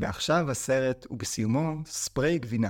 ועכשיו הסרט ובסיומו ספרי גבינה.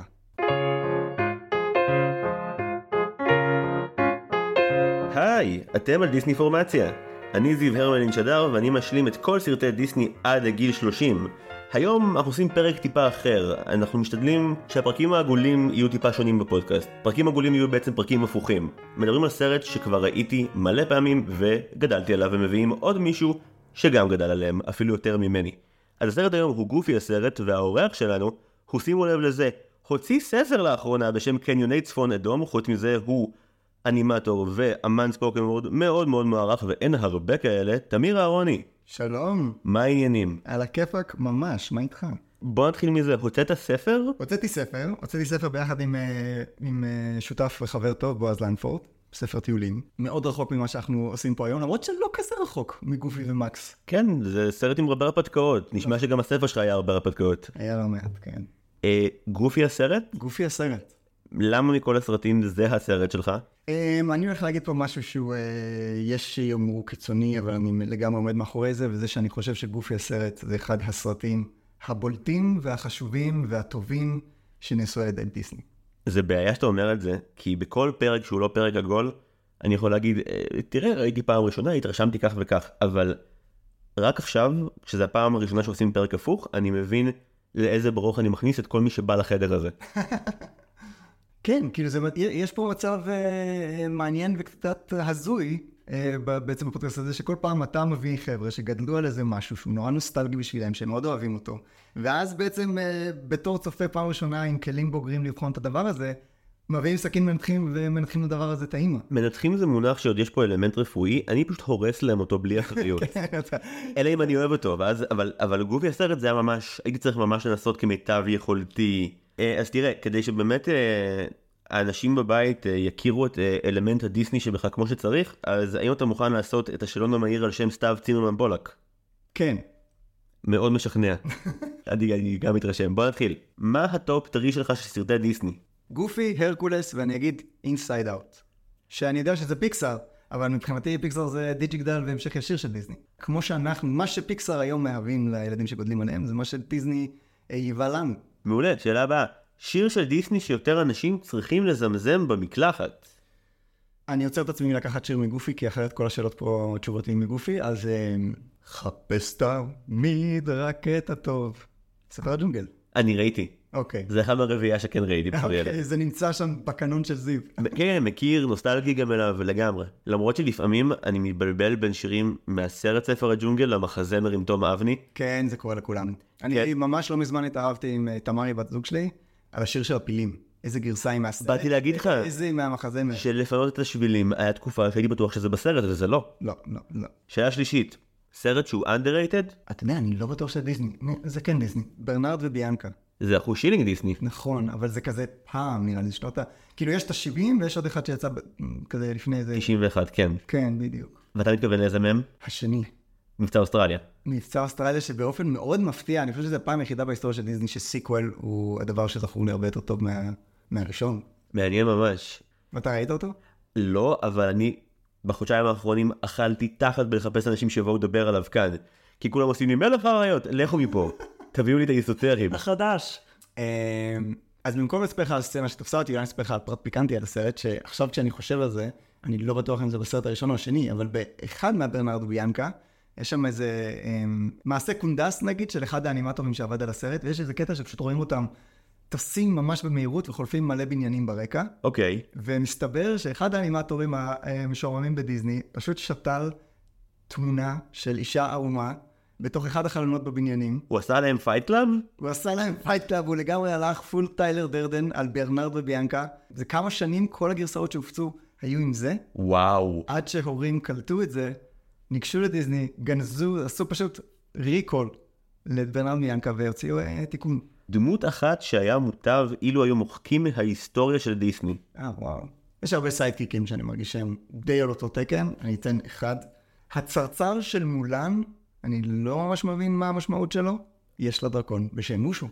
היי, אתם על דיסני פורמציה. אני זיו הרמלין שדר ואני משלים את כל סרטי דיסני עד הגיל 30. היום אנחנו עושים פרק טיפה אחר, אנחנו משתדלים שהפרקים העגולים יהיו טיפה שונים בפודקאסט. פרקים עגולים יהיו בעצם פרקים הפוכים. מדברים על סרט שכבר ראיתי מלא פעמים וגדלתי עליו, ומביאים עוד מישהו שגם גדל עליהם, אפילו יותר ממני. אז הסרט היום הוא גופי הסרט, והאורח שלנו, הוא שימו לב לזה, הוציא ספר לאחרונה בשם קניוני צפון אדום, חוץ מזה הוא אנימטור ואמן ספוקן וורד מאוד מאוד מוערך, ואין הרבה כאלה, תמיר אהרוני. שלום. מה העניינים? על הכיפק ממש, מה איתך? בוא נתחיל מזה, הוצאת ספר? הוצאתי ספר ביחד עם שותף וחבר טוב, בועז לנפורט, ספר טיולים. מאוד רחוק ממה שאנחנו עושים פה היום, למרות שלא כזה רחוק מגופי ומקס. כן, זה סרט עם הרבה הרפתקאות, נשמע שגם הספר שלך היה הרבה הרפתקאות. היה לא מעט, כן. גופי הסרט? גופי הסרט. למה מכל הסרטים זה הסרט שלך? אני הולך להגיד פה משהו שהוא, יש שיאמרו קיצוני, אבל אני לגמרי עומד מאחורי זה, וזה שאני חושב שגופי הסרט זה אחד הסרטים הבולטים והחשובים והטובים שנעשו על ידי דיסני. זה בעיה שאתה אומר את זה, כי בכל פרק שהוא לא פרק עגול, אני יכול להגיד, תראה, ראיתי פעם ראשונה, התרשמתי כך וכך, אבל רק עכשיו, כשזה הפעם הראשונה שעושים פרק הפוך, אני מבין לאיזה ברוך אני מכניס את כל מי שבא לחדר הזה. כן, כאילו זה, יש פה מצב מעניין וקצת הזוי בעצם בפודקאסט הזה, שכל פעם אתה מביא חבר'ה שגדלו על איזה משהו שהוא נורא נוסטלגי בשבילהם, שהם מאוד אוהבים אותו. ואז בעצם בתור צופה פעם ראשונה עם כלים בוגרים לבחון את הדבר הזה, מביאים סכין מנתחים ומנתחים לדבר הזה טעימה. מנתחים זה מונח שעוד יש פה אלמנט רפואי, אני פשוט הורס להם אותו בלי אחריות. אלא אם אני אוהב אותו, ואז, אבל גופי הסרט זה היה ממש, הייתי צריך ממש לנסות כמיטב יכולתי. אז תראה, כדי שבאמת האנשים בבית יכירו את אלמנט הדיסני שבך כמו שצריך, אז האם אתה מוכן לעשות את השאלון המהיר על שם סתיו צימרמן בולק? כן. מאוד משכנע. אני גם מתרשם. בוא נתחיל. מה הטופ 3 שלך של סרטי דיסני? גופי, הרקולס, ואני אגיד אינסייד אאוט. שאני יודע שזה פיקסאר, אבל מבחינתי פיקסאר זה דיג'יטל והמשך ישיר של דיסני. כמו שאנחנו, מה שפיקסאר היום מהווים לילדים שגודלים עליהם, זה מה שדיסני ייבא לנו. מעולה, שאלה הבאה. שיר של דיסני שיותר אנשים צריכים לזמזם במקלחת. אני עוצר את עצמי לקחת שיר מגופי, כי אחרת כל השאלות פה תשובות לי מגופי, אז חפש תמיד רק את הטוב. ספר הג'ונגל. אני ראיתי. אוקיי. זה אחד מהרביעייה שכן ראיתי. אוקיי, זה נמצא שם בקנון של זיו. כן, מכיר, נוסטלגי גם אליו לגמרי. למרות שלפעמים אני מתבלבל בין שירים מהסרט ספר הג'ונגל למחזמר עם תום אבני. כן, זה קורה לכולם. אני ממש לא מזמן התאהבתי עם תמרי בת זוג שלי, על השיר של הפילים. איזה גרסה היא מהסרט. באתי להגיד לך. איזה מהמחזמר. שלפנות את השבילים, היה תקופה שהייתי בטוח שזה בסרט, וזה לא. לא. שאלה שלישית. סרט שהוא underrated? אתה יודע, אני לא בטוח שזה דיסני. זה כן דיסני. ברנרד וביאנקה. זה אחוז שילינג דיסני. נכון, אבל זה כזה פעם, נראה לי, שלא אתה... כאילו, יש את ה-70 ויש עוד אחד שיצא כזה לפני איזה... 91, כן. כן, בדיוק. ואתה מתכוון לאיזה מהם? השני. מבצע אוסטרליה. מבצע אוסטרליה שבאופן מאוד מפתיע, אני חושב שזו פעם היחידה בהיסטוריה של דיסני שסיקוול הוא הדבר שזכור לי הרבה יותר טוב מהראשון. מעניין ממש. ואתה ראית אותו? לא, אבל אני בחודשיים האחרונים אכלתי תחת בלחפש אנשים שבאו לדבר עליו כאן, כי כולם עושים לי מלך הרעיות, לכו מפה, תביאו לי את האיסוטרים. החדש. אז במקום לספר על סצנה שתפסה אותי, אני אספר על פרט פיקנטי על הסרט, שעכשיו כשאני חושב על זה, אני לא בטוח אם זה בסרט הראשון או השני, אבל באחד מהברנרד וביאנקה, יש שם איזה מעשה קונדס נגיד, של אחד האנימטורים שעבד על הסרט, ויש איזה קטע שפשוט רואים אותם, טסים ממש במהירות וחולפים מלא בניינים ברקע. אוקיי. ומסתבר שאחד האנימטורים המשורמים בדיסני, פשוט שתל תמונה של אישה ערומה, בתוך אחד החלונות בבניינים. הוא עשה להם פייט קלאב? הוא עשה להם פייט קלאב, הוא לגמרי הלך פול טיילר דרדן על ברנרד וביאנקה. זה כמה שנים כל הגרסאות שהופצו היו עם זה. וואו. עד שהורים קלטו את זה, ניגשו לדיסני, גנזו, עשו פשוט ריקול לברנרד וביאנקה והוציאו תיקון. דמות אחת שהיה מוטב אילו היו מוחקים מההיסטוריה של דיסני. וואו. יש הרבה סיידקיקים שאני מרגיש שהם די על אותו תקן. אני אתן אחד. הצרצר של מולן, אני לא ממש מבין מה המשמעות שלו. יש לה דרקון בשם מושו.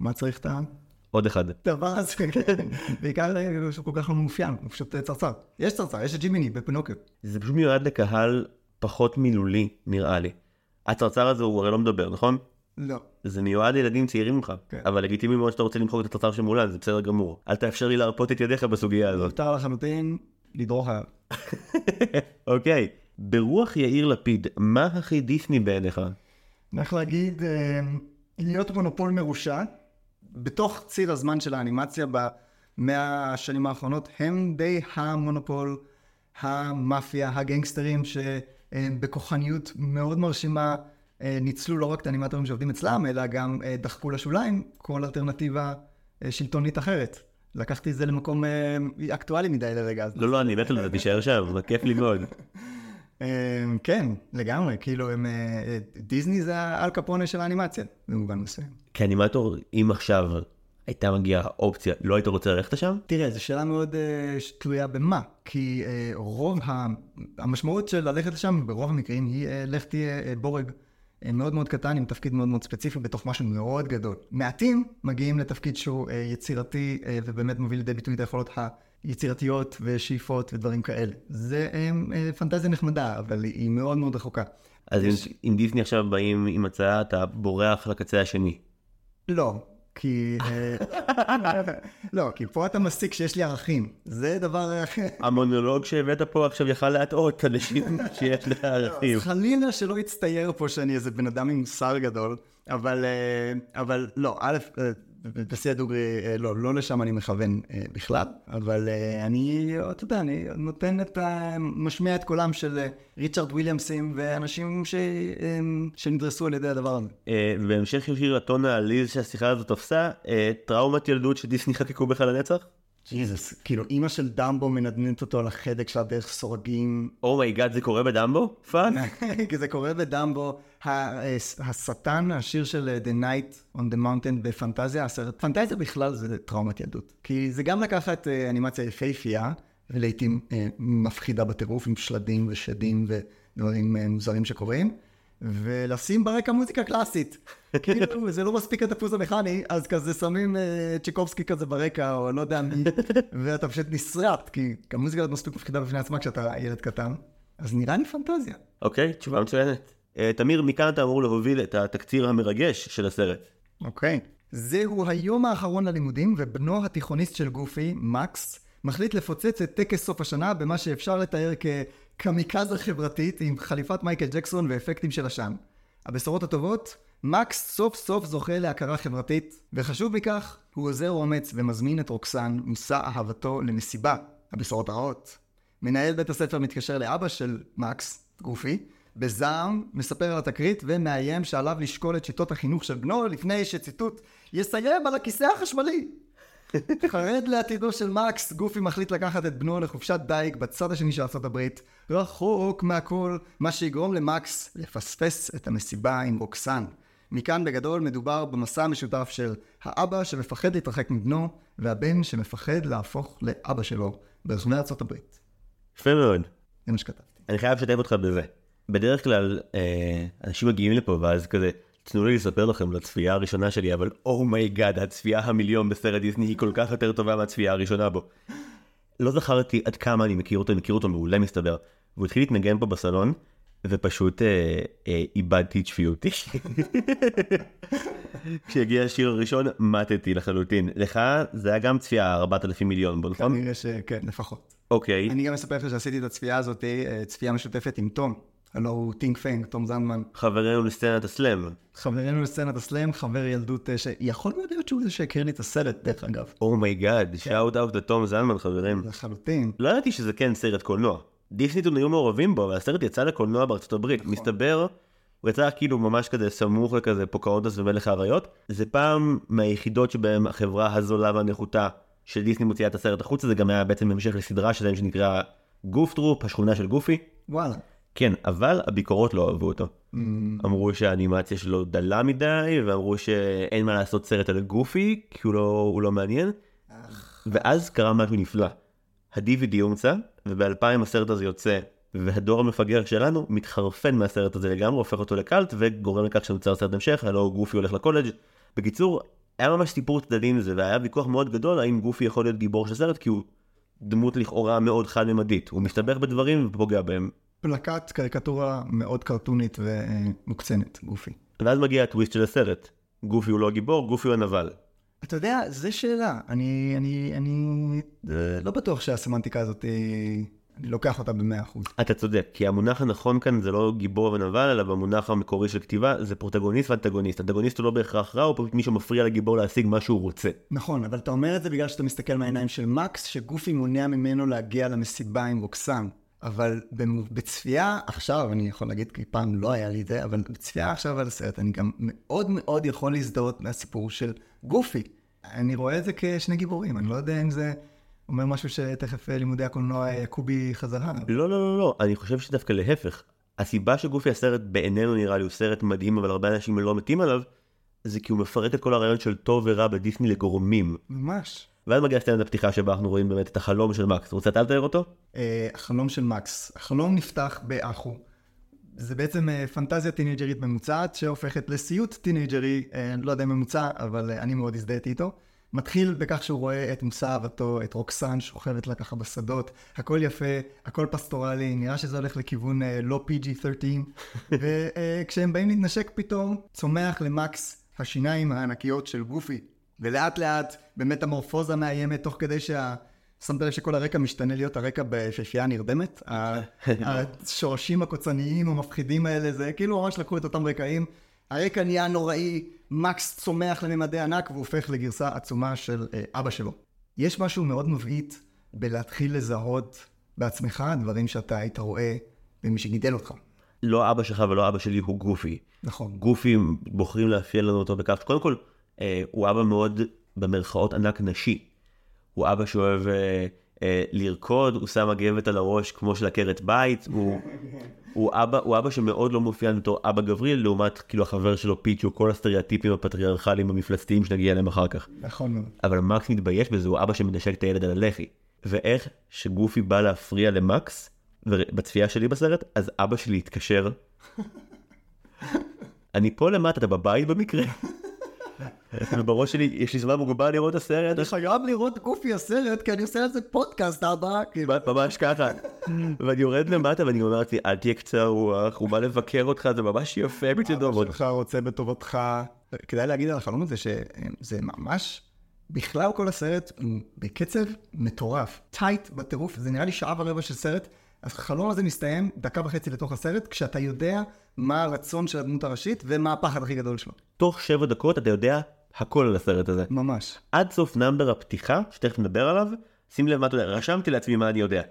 מה צריך טעם? עוד אחד. דבר הזה, כן. בעיקר שהוא כל כך לא מאופיין, הוא פשוט צרצר. יש צרצר, יש את ג'ימיני בפינוקיו. זה פשוט מיועד לקהל פחות מילולי, נראה לי. הצרצר הזה הוא הרי לא מדבר, נכון? לא. זה מיועד לילדים צעירים ממך. כן. אבל לגיטימי מאוד שאתה רוצה למחוק את התוצר שמולן, זה בסדר גמור. אל תאפשר לי להרפות את ידיך בסוגיה הזאת. יותר לחלוטין, לדרוך עליו. אוקיי. ברוח יאיר לפיד, מה הכי דיסני בעיניך? נלך להגיד, להיות מונופול מרושע, בתוך ציר הזמן של האנימציה במאה השנים האחרונות, הם די המונופול, המאפיה, הגנגסטרים, שבכוחניות מאוד מרשימה, ניצלו לא רק את האנימטורים שעובדים אצלם, אלא גם דחקו לשוליים כל אלטרנטיבה שלטונית אחרת. לקחתי את זה למקום אקטואלי מדי לרגע. לא, לא, אני מת על זה, תישאר שם, זה כיף לי מאוד. כן, לגמרי, כאילו דיסני זה האל קפונה של האנימציה, במובן מסוים. כאנימטור, אם עכשיו הייתה מגיעה אופציה, לא היית רוצה ללכת שם? תראה, זו שאלה מאוד תלויה במה, כי רוב המשמעות של ללכת לשם ברוב המקרים היא לכתי בורג מאוד מאוד קטן, עם תפקיד מאוד מאוד ספציפי, בתוך משהו מאוד גדול. מעטים מגיעים לתפקיד שהוא יצירתי, ובאמת מוביל לידי ביטוי את היכולות היצירתיות ושאיפות ודברים כאלה. זה פנטזיה נחמדה, אבל היא מאוד מאוד רחוקה. אז אם דיסני עכשיו באים עם הצעה, אתה בורח לקצה השני? לא, כי... לא, כי פה אתה מסיק שיש לי ערכים. זה דבר אחר. המונולוג שהבאת פה עכשיו יכל להטעות אנשים שיש לה ערכים. חלילה שלא יצטייר פה שאני איזה בן אדם עם מוסר גדול, אבל לא, א', בשיא הדוגרי, לא לשם אני מכוון בכלל, אבל אני, אתה יודע, אני נותן את משמיע את קולם של ריצ'רד וויליאמסים ואנשים שנדרסו על ידי הדבר הזה. בהמשך ישיר הטון העליז שהשיחה הזאת תופסה, טראומת ילדות שדיסני חקקו בך לנצח? ג'יזוס, כאילו אמא של דמבו מנדנת אותו על החדק שלה דרך סורגים. אומייגאד, זה קורה בדמבו? פאק. כי זה קורה בדמבו. השטן, השיר של The Night on the Mountain בפנטזיה, הסרט. פנטזיה בכלל זה טראומת ילדות. כי זה גם לקחת אנימציה יפהפייה, ולעיתים מפחידה בטירוף עם שלדים ושדים ודברים מוזרים שקוראים. ולשים ברקע מוזיקה קלאסית. כאילו, זה לא מספיק התפוז המכני, אז כזה שמים צ'יקובסקי כזה ברקע, או לא יודע מי, ואתה פשוט נשרט, כי המוזיקה לא מספיק מפחידה בפני עצמה כשאתה ילד קטן. אז נראה לי פנטזיה. אוקיי, תשובה מצוינת. תמיר, מכאן אתה אמור להוביל את התקציר המרגש של הסרט. אוקיי. זהו היום האחרון ללימודים, ובנו התיכוניסט של גופי, מקס, מחליט לפוצץ את טקס סוף השנה במה שאפשר לתאר כקמיקזה חברתית עם חליפת מייקל ג'קסון ואפקטים של השם. הבשורות הטובות, מקס סוף סוף זוכה להכרה חברתית, וחשוב מכך, הוא עוזר אומץ ומזמין את רוקסן, מושא אהבתו, למסיבה. הבשורות הרעות. מנהל בית הספר מתקשר לאבא של מקס, גופי, בזעם, מספר על התקרית ומאיים שעליו לשקול את שיטות החינוך של בנו לפני שציטוט יסיים על הכיסא החשמלי. חרד לעתידו של מקס, גופי מחליט לקחת את בנו לחופשת דייג בצד השני של ארצות הברית, רחוק מהכל, מה שיגרום למקס לפספס את המסיבה עם רוקסן. מכאן בגדול מדובר במסע המשותף של האבא שמפחד להתרחק מבנו, והבן שמפחד להפוך לאבא שלו ברחבי ארצות הברית. יפה מאוד. זה מה שכתבתי. אני חייב שתאהב אותך בזה. בדרך כלל אנשים מגיעים לפה ואז כזה... תנו לי לספר לכם לצפייה הראשונה שלי, אבל אומייגאד, הצפייה המיליון בסרט דיסני היא כל כך יותר טובה מהצפייה הראשונה בו. לא זכרתי עד כמה אני מכיר אותו מעולה מסתבר, והוא התחיל להתנגן פה בסלון, ופשוט איבדתי צפיותי. כשהגיע השיר הראשון, מתתי לחלוטין. לך זה היה גם צפייה 4,000 מיליון, בוא נכון? כנראה שכן, לפחות. אוקיי. אני גם מספר לך שעשיתי את הצפייה הזאת, צפייה משותפת עם תום. הלא הוא טינק פנק, תום זנדמן. חברנו לסצנת הסלאם, חבר ילדות שיכול להיות שהוא זה שהכיר לי את הסרט, דרך אגב. אומייגאד, שאוט אאוט לתום זנדמן, חברים. לחלוטין. לא ידעתי שזה כן סרט קולנוע. דיסניטון היו מעורבים בו, אבל הסרט יצא לקולנוע בארצות הברית. מסתבר, הוא יצא כאילו ממש כזה סמוך לכזה פוקאונטס ומלך האריות. זה פעם מהיחידות שבהם החברה הזולה והנחותה של דיסני מוציאה את הסרט החוצה, זה גם היה בעצם המשך לסדרה שלהם שנקרא גוף טרופ, השכונה של גופי. וואלה. כן, אבל הביקורות לא אהבו אותו. אמרו שהאנימציה שלו דלה מדי, ואמרו שאין מה לעשות סרט על גופי, כי הוא לא מעניין. ואז קרה משהו נפלא. ה-DVD הומצא, וב-2000 הסרט הזה יוצא, והדור המפגר שלנו מתחרפן מהסרט הזה לגמרי, הופך אותו לקלט, וגורם לכך שנוצר סרט המשך, הלא גופי הולך לקולג'. בקיצור, היה ממש סיפור צדדי עם זה, והיה ויכוח מאוד גדול, האם גופי יכול להיות גיבור של סרט, כי הוא דמות לכאורה מאוד חד-ממדית. הוא מסתבך בדברים ופוגע בהם. פלקט, קריקטורה מאוד קרטונית ומוקצנת, גופי. ואז מגיע הטוויסט של הסרט. גופי הוא לא הגיבור, גופי הוא הנבל. אתה יודע, זה שאלה. אני לא בטוח שהסמנטיקה הזאת, אני לוקח אותה ב100%. אתה צודק, כי המונח הנכון כאן זה לא גיבור ונבל, אלא במונח המקורי של כתיבה, זה פרוטגוניסט ואנטגוניסט. אנטגוניסט הוא לא בהכרח רע, הוא פשוט מי שמפריע לגיבור להשיג מה שהוא רוצה. נכון, אבל אתה אומר את זה בגלל שאתה מסתכל מהעיניים של מקס, שגופי מונע ממנו להגיע למסיבה עם רוקסן. אבל בצפייה עכשיו, אני יכול להגיד כי פעם לא היה לי את זה, אבל בצפייה עכשיו על הסרט, אני גם מאוד מאוד יכול להזדהות מהסיפור של גופי. אני רואה את זה כשני גיבורים, אני לא יודע אם זה אומר משהו שתכף לימודי הקולנוע יקובי חזרה. לא, לא, לא, לא, אני חושב שדווקא להפך. הסיבה שגופי הסרט בעינינו נראה לי הוא סרט מדהים, אבל הרבה אנשים לא מתים עליו, זה כי הוא מפרק את כל הרעיון של טוב ורע בדיסני לגורמים. ממש. ואז מגיעה סצנת הפתיחה שבה אנחנו רואים באמת את החלום של מקס. רוצה תאר אותו? החלום של מקס. החלום נפתח באחו. זה בעצם פנטזיה טינג'רית ממוצעת שהופכת לסיוט טינג'רי, לא יודע ממוצע, אבל אני מאוד הזדהיתי איתו. מתחיל בכך שהוא רואה את מושא אהבתו, את רוקסן שוכבת לה ככה בשדות, הכל יפה, הכל פסטורלי, נראה שזה הולך לכיוון לא PG-13, וכשהם באים להתנשק פתאום, צומח למקס השיניים הענקיות של גופי. ולאט לאט, באמת המורפוזה מאיימת, תוך כדי ששמת לב שכל הרקע משתנה להיות הרקע בשפייה נרדמת. השורשים הקוצניים המפחידים האלה, זה כאילו ממש לקחו את אותם רקעים. הרקע נהיה נוראי, מקס צומח לממדי ענק, והופך לגרסה עצומה של אבא שלו. יש משהו מאוד מבעית בלהתחיל לזהות בעצמך דברים שאתה היית רואה במי שגידל אותך. לא אבא שלך ולא אבא שלי הוא גופי. נכון. גופים בוחרים לאפיין לנו אותו בכך. קודם כל, הוא אבא מאוד במרכאות ענק נשי. הוא אבא שאוהב לרקוד, הוא שם הגבת על הראש כמו של הקרת בית, הוא אבא שמאוד לא מופיין בתור אבא גברי, לעומת כאילו החבר שלו פיצ'ו, כל הסטריאטיפים הפטריארכליים המפלסטיים שנגיע אליהם אחר כך. נכון. אבל מקס מתבייש בזה, הוא אבא שמנשק את הילד על הלחי. ואיך שגופי בא להפריע למקס, ובצפייה שלי בסרט, אז אבא שלי התקשר. אני פה למטה, אתה בבית במקרה. ובראש שלי, יש לי זמן מוגבל לראות את הסרט. אני חייב לראות גופי הסרט, כי אני עושה איזה פודקאסט הבא. ממש ככה. ואני יורד למטה ואני אומר לי, אל תהיה קצר רוח, הוא בא לבקר אותך, זה ממש יפה. אבא שלך רוצה בטובתך. כדאי להגיד על החלום הזה, שזה ממש, בכלל כל הסרט, בקצב מטורף. טייט בטירוף, זה נראה לי 1.25 שעה של סרט. החלום הזה מסתיים 1.5 דקות לתוך הסרט, כשאתה יודע מה הרצון של הדמות הראשית ומה הפחד הכי גדול שלו. תוך 7 דקות אתה יודע הכל על הסרט הזה. ממש. עד סוף נאמבר הפתיחה, שתכף נדבר עליו, שים לב מה אתה יודע, רשמתי לעצמי מה אני יודע.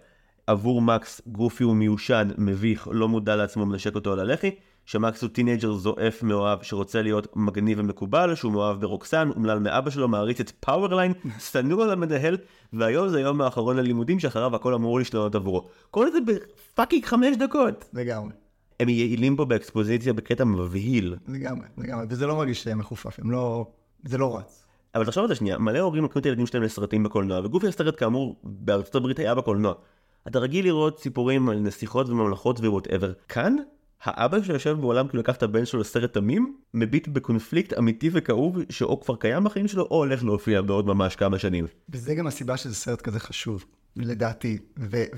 עבור מקס, גופי הוא מיושן, מביך, לא מודע לעצמו מנשק אותו על הלחי, שמקס הוא טינג'ר זועף מאוהב שרוצה להיות מגניב ומקובל, שהוא מאוהב ברוקסן, אומלל מאבא שלו, מעריץ את פאוורליין, סנוע למנהל, והיום זה היום האחרון ללימודים שאחריו הכל אמור להשתנות עבורו. כל זה בפאקינג 5 דקות. לגמרי. הם יעילים פה באקספוזיציה בקטע מבהיל. לגמרי, לגמרי, וזה לא מרגיש שהם מחופף, הם לא, זה לא רץ. אבל תחשוב את השנייה, מלא הורים לקנות הילדים שלהם לסרטים בקולנוע, וגופי הסרט כאמור בארצות הברית היה בקולנוע. אתה רגיל לראות סיפורים על נסיכות וממלכות ווואטאבר. כאן, האבא שיושב בעולם כאילו לקח את הבן שלו לסרט תמים, מביט בקונפליקט אמיתי וכאוב, שאו כבר קיים בחיים שלו, או הולך להופיע בעוד ממש כמה שנים. וזה גם הסיבה שזה סרט כזה חשוב, לדעתי,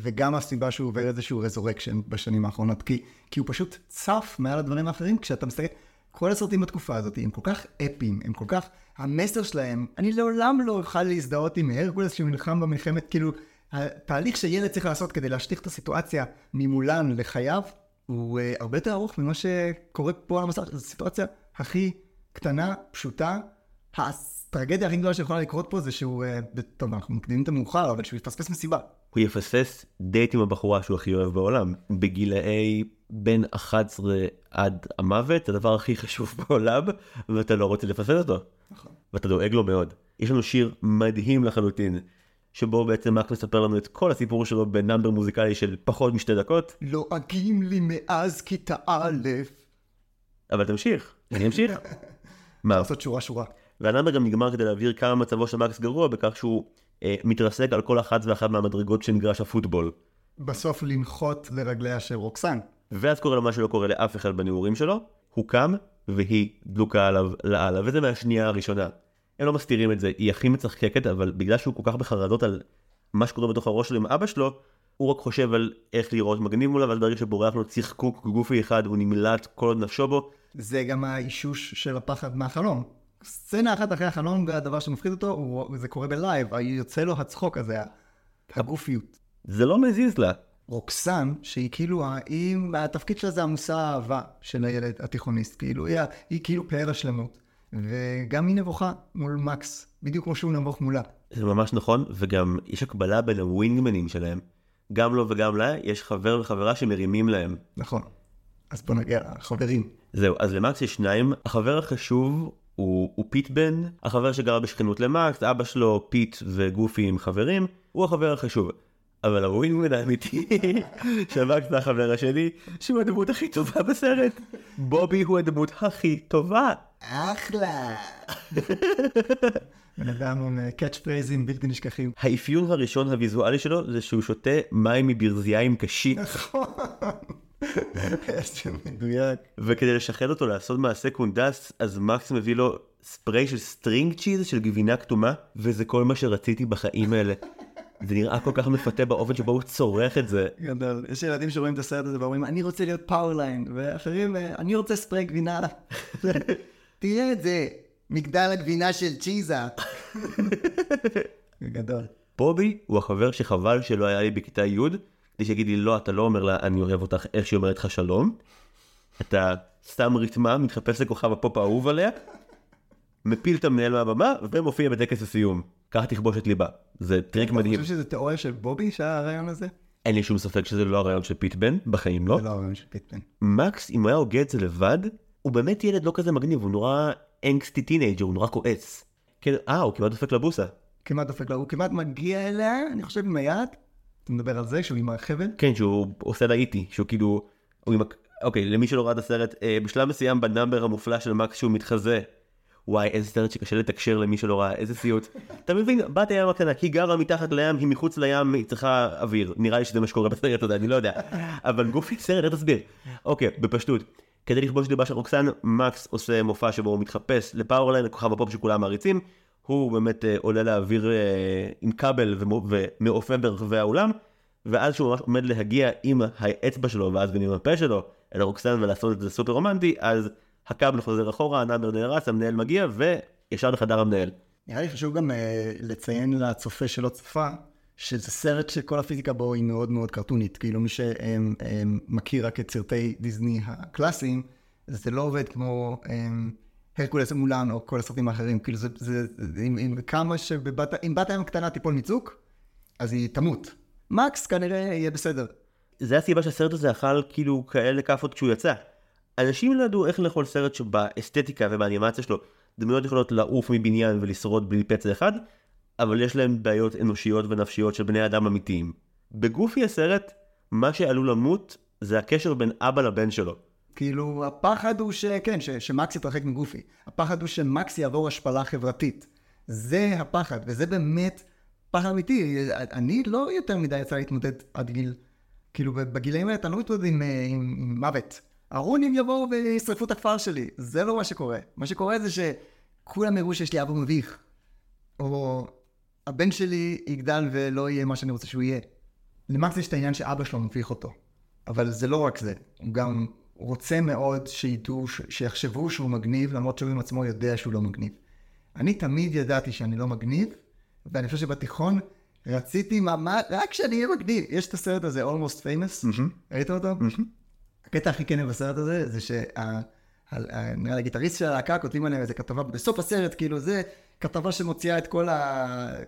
וגם הסיבה שהוא עובר איזשהו רזורקשן בשנים האחרונות, כי הוא פשוט צף מעל הדברים האחרים, כשאתה מסתכל, כל הסרטים בתקופה הזאת, הם כל כך אפיים, הם כל כך, המסר שלהם, אני לעולם לא אוכל להזדהות עם הרקולס שמלחם במלחמת, כאילו, התהליך שילד צריך לעשות כדי להשליך את הסיטואציה ממולן לחייו, הוא הרבה יותר ארוך ממה שקורה פה על המסך. זו סיטואציה הכי קטנה, פשוטה. הטרגדיה הכי גדולה שיכולה לקרות פה זה שהוא, טוב, אנחנו מקדימים את המאוחר, אבל שהוא יפספס מסיבה. הוא יפסס דייט עם הבחורה שהוא הכי אוהב בעולם. בגילאי בין 11 עד המוות, הדבר הכי חשוב בעולם, ואתה לא רוצה לפסס אותו. נכון. ואתה דואג לו מאוד. יש לנו שיר מדהים לחלוטין. שבו בעצם מקס מספר לנו את כל הסיפור שלו בנאמבר מוזיקלי של פחות מ2 דקות. לא אגים לי מאז כיתה א'. אבל תמשיך, אני אמשיך. מה? לעשות שורה שורה. והנאמבר גם נגמר כדי להעביר כמה מצבו של מקס גרוע, בכך שהוא מתרסק על כל אחת ואחת מהמדרגות של מגרש הפוטבול. בסוף לנחות לרגליה של רוקסן. ואז קורה לו מה שלא קורה לאף אחד בנעורים שלו, הוא קם והיא דלוקה עליו לעלה, וזה מהשנייה הראשונה. הם לא מסתירים את זה, היא הכי מצחקקת, אבל בגלל שהוא כל כך בחרדות על מה שקורה בתוך הראש שלו עם אבא שלו, הוא רק חושב על איך לראות מגניב מולה, ואז ברגע שבורח לו צחקוק גופי אחד, הוא נמלט כל עוד נפשו בו, זה גם האישוש של הפחד מהחלום. סצנה אחת אחרי החלום, והדבר שמפחיד אותו, זה קורה בלייב, יוצא לו הצחוק הזה, הגופיות. זה לא מזיז לה. רוקסן, שהיא כאילו, התפקיד שלה זה המושא האהבה של הילד התיכוניסט, כאילו, היא כאילו פאר השלמות. וגם היא נבוכה מול מקס, בדיוק כמו שהוא נבוך מולה. זה ממש נכון, וגם יש הקבלה בין הווינגמנים שלהם. גם לו וגם לה, יש חבר וחברה שמרימים להם. נכון. אז בוא נגיע לחברים. זהו, אז למקס יש שניים. החבר החשוב הוא פיט בן, החבר שגר בשכנות למקס, אבא שלו פיט וגופי עם חברים, הוא החבר החשוב. אבל הווינגמן האמיתי, שמקס זה החבר השני, שהוא הדמות הכי טובה בסרט. בובי הוא הדמות הכי טובה. אחלה. ונדם עם קאץ' פרייזים בלתי נשכחים. האפיון הראשון הוויזואלי שלו זה שהוא שותה מים מברזייים קשית. נכון. וכדי לשחד אותו לעשות מעשה קונדס, אז מקס מביא לו ספרי של סטרינג צ'יז של גבינה כתומה, וזה כל מה שרציתי בחיים האלה. זה נראה כל כך מפתה באופן שבו הוא צורך את זה. גדול. יש ילדים שרואים את הסרט הזה ואומרים, אני רוצה להיות פאורליין, ואחרים, אני רוצה ספרי גבינה. תראה את זה, מגדל הגבינה של צ'יזה. גדול. בובי הוא החבר שחבל שלא היה לי בכיתה י', כדי שיגיד לי, לא, אתה לא אומר לה, אני אוהב אותך איך שהיא אומרת לך שלום. אתה סתם רתמה, מתחפש לכוכב הפופ האהוב עליה, מפיל את המנהל מהבמה, ומופיע בטקס הסיום. ככה תכבוש את ליבה. זה טריק מדהים. אתה חושב שזה תיאוריה של בובי, שהרעיון הזה? אין לי שום ספק שזה לא הרעיון של פיט בן, בחיים לא. זה לא הרעיון של פיט בן. מקס, אם הוא היה הוגה את זה לבד, הוא באמת ילד לא כזה מגניב, הוא נורא אנגסטי טינג'ר, הוא נורא כועץ. כן, הוא כמעט דופק לבוסה. כמעט דופק לה, הוא כמעט מגיע אליה, אני חושב עם היד. אתה מדבר על זה, שהוא עם החבל? כן, שהוא עושה לאיטי, שהוא כאילו... אוקיי, למי שלא ראה את הסרט, בשלב מסוים בנאמבר המופלא של מקס שהוא מתחזה. וואי, איזה סרט שקשה לתקשר למי שלא ראה, איזה סיוט. אתה מבין, בת הים הקטנה, היא גרה מתחת לים, היא מחוץ לים, היא צריכה אוויר. נראה לי שזה מה שקורה בסרט, אתה יודע, אני לא יודע. אבל גופי סרט, איך תסביר? אוקיי, בפשטות. כדי לכבוש ליבה של רוקסן, מקס עושה מופע שבו הוא מתחפש לפאורליין, לכוכב הפופ שכולם מעריצים. הוא באמת עולה לאוויר עם כבל ומעופה ברחבי האולם, ואז שהוא ממש עומד להגיע עם האצבע שלו, ואז גם עם הפה שלו, אל הרוקסן ולעשות את זה סופר רומנטי, אז הכבל חוזר אחורה, הנאמר נהרס, המנהל מגיע, וישר לחדר המנהל. נראה לי חשוב גם לציין לצופה שלא צופה, שזה סרט שכל הפיזיקה בו היא מאוד מאוד קרטונית, כאילו מי שמכיר רק את סרטי דיזני הקלאסיים, זה לא עובד כמו... הרקולס מולן או כל הסרטים האחרים, כאילו זה עם כמה בת הים קטנה תיפול מצוק, אז היא תמות. מקס כנראה יהיה בסדר. זה הסיבה שהסרט הזה אכל כאילו כאלה כפות כשהוא יצא. אנשים לא ידעו איך לאכול סרט שבאסתטיקה ובאנימציה שלו, דמויות יכולות לעוף מבניין ולשרוד בלי פצע אחד, אבל יש להם בעיות אנושיות ונפשיות של בני אדם אמיתיים. בגופי הסרט, מה שעלול למות זה הקשר בין אבא לבן שלו. כאילו, הפחד הוא שמקס יתרחק מגופי. הפחד הוא שמקס יעבור השפלה חברתית. זה הפחד, וזה באמת פחד אמיתי. אני לא יותר מדי יצא להתמודד עד גיל. כאילו, בגילאים האלה אתה לא מתמודד עם מוות. הרונים יבואו וישרפו את הכפר שלי. זה לא מה שקורה. מה שקורה זה שכולם יראו שיש לי אבא מביך. או הבן שלי יגדל ולא יהיה מה שאני רוצה שהוא יהיה. למקס יש את העניין שאבא שלו מביך אותו. אבל זה לא רק זה. הוא גם... רוצה מאוד שידעו, שיחשבו שהוא מגניב, למרות שהוא עם עצמו יודע שהוא לא מגניב. אני תמיד ידעתי שאני לא מגניב, ואני חושב שבתיכון רציתי רק שאני אהיה מגניב. יש את הסרט הזה, Almost Famous, ראית אותו? הקטע הכי כנה בסרט הזה, זה נראה לגיטריסט של הלהקה, כותבים עליהם איזה כתבה, בסוף הסרט, כאילו זה כתבה שמוציאה את כל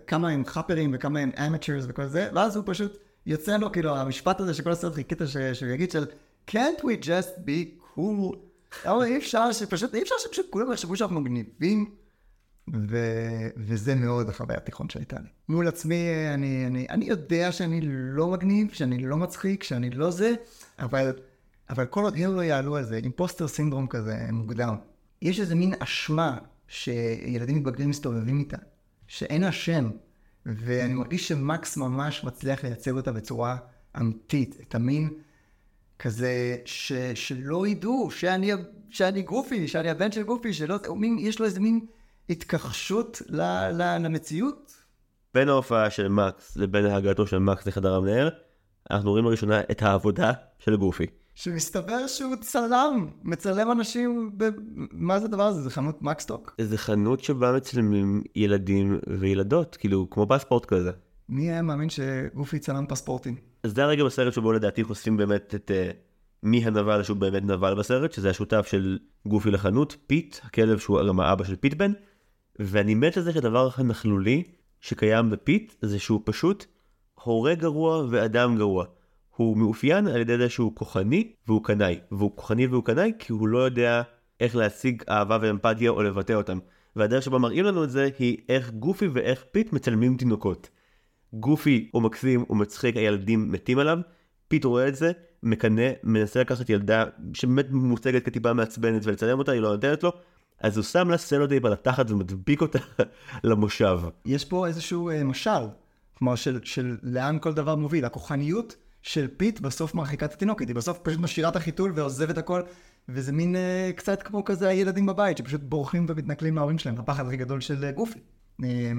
כמה הם חאפרים וכמה הם אמטורס וכל זה, ואז הוא פשוט יוצא לו, כאילו, המשפט הזה שכל הסרט חיכית שהוא יגיד של... Can't we just be cool? אבל אי אפשר שפשוט כולם יחשבו שאנחנו מגניבים, וזה מאוד החוויה התיכון שהייתה לי. מול עצמי, אני יודע שאני לא מגניב, שאני לא מצחיק, שאני לא זה, אבל כל עוד הם לא יעלו על זה, אימפוסטר סינדרום כזה מוגדר. יש איזה מין אשמה שילדים מתבגרים מסתובבים איתה, שאין השם, ואני מרגיש שמקס ממש מצליח לייצג אותה בצורה אמיתית, את המין... כזה שלא ידעו שאני גופי, שאני הבן של גופי, יש לו איזה מין התכחשות למציאות. בין ההופעה של מקס לבין ההגעתו של מקס לחדר המנהל, אנחנו רואים לראשונה את העבודה של גופי. שמסתבר שהוא צלם, מצלם אנשים, מה זה הדבר הזה? זה חנות מקסטוק? זה חנות שבה מצלמים ילדים וילדות, כאילו כמו פספורט כזה. מי היה מאמין שגופי צלם פספורטים? אז זה הרגע בסרט שבו לדעתי חושפים באמת את מי הנבל שהוא באמת נבל בסרט, שזה השותף של גופי לחנות, פיט, הכלב שהוא גם האבא של פיטבן, ואני מת לזה שהדבר הנכלולי שקיים בפיט, זה שהוא פשוט הורה גרוע ואדם גרוע. הוא מאופיין על ידי זה שהוא כוחני והוא קנאי. והוא כוחני והוא קנאי כי הוא לא יודע איך להשיג אהבה ואמפתיה או לבטא אותם. והדרך שבה מראים לנו את זה היא איך גופי ואיך פיט מצלמים תינוקות. גופי הוא מקסים, הוא מצחיק, הילדים מתים עליו. פיט רואה את זה, מקנא, מנסה לקחת ילדה שבאמת מוצגת כטיפה מעצבנת ולצלם אותה, היא לא נותנת לו. אז הוא שם לה סלוטייפ על התחת ומדביק אותה למושב. יש פה איזשהו משל, כמו של לאן כל דבר מוביל, הכוחניות של פיט בסוף מרחיקת התינוקת, היא בסוף פשוט משאירה את החיתול ועוזבת הכל, וזה מין קצת כמו כזה הילדים בבית, שפשוט בורחים ומתנכלים להורים שלהם, הפחד הכי גדול של גופי.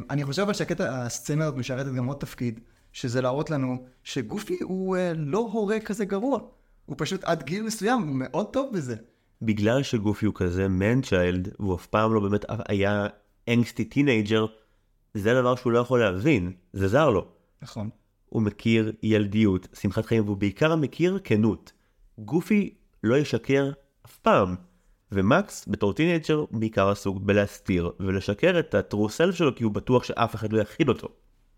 אני חושב אבל שהקטע הסצנה הזאת משרתת גם עוד תפקיד, שזה להראות לנו שגופי הוא לא הורה כזה גרוע, הוא פשוט עד גיל מסוים, הוא מאוד טוב בזה. בגלל שגופי הוא כזה man child, והוא אף פעם לא באמת היה אנגסטי טינאג'ר, זה דבר שהוא לא יכול להבין, זה זר לו. נכון. הוא מכיר ילדיות, שמחת חיים, והוא בעיקר מכיר כנות. גופי לא ישקר אף פעם. ומקס, בתור טינאג'ר, בעיקר עסוק בלהסתיר ולשקר את הטרוסל שלו, כי הוא בטוח שאף אחד לא יחיד אותו.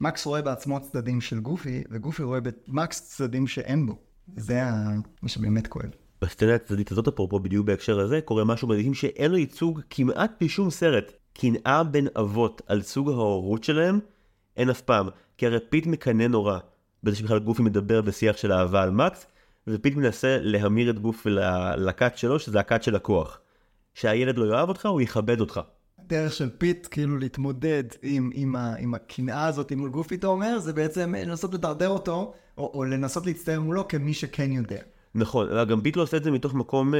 מקס רואה בעצמו צדדים של גופי, וגופי רואה במקס צדדים שאין בו. זה מה שבאמת כואב. בסצנה הצדדית הזאת, אפרופו בדיוק בהקשר הזה, קורה משהו מדהים שאין לו ייצוג כמעט בשום סרט. קנאה בין אבות על סוג ההורות שלהם אין אף פעם, כי הרי פיט מקנא נורא בזה שבכלל גופי מדבר בשיח של אהבה על מקס, ופיט מנסה להמיר את גופי לכת שלו, שזה הכת של הכוח. שהילד לא יאהב אותך, הוא יכבד אותך. הדרך של פיט כאילו להתמודד עם הקנאה הזאת מול גופי, אתה אומר, זה בעצם לנסות לדרדר אותו, או לנסות להצטער מולו כמי שכן יודע. נכון, אבל גם פיט לא עושה את זה מתוך מקום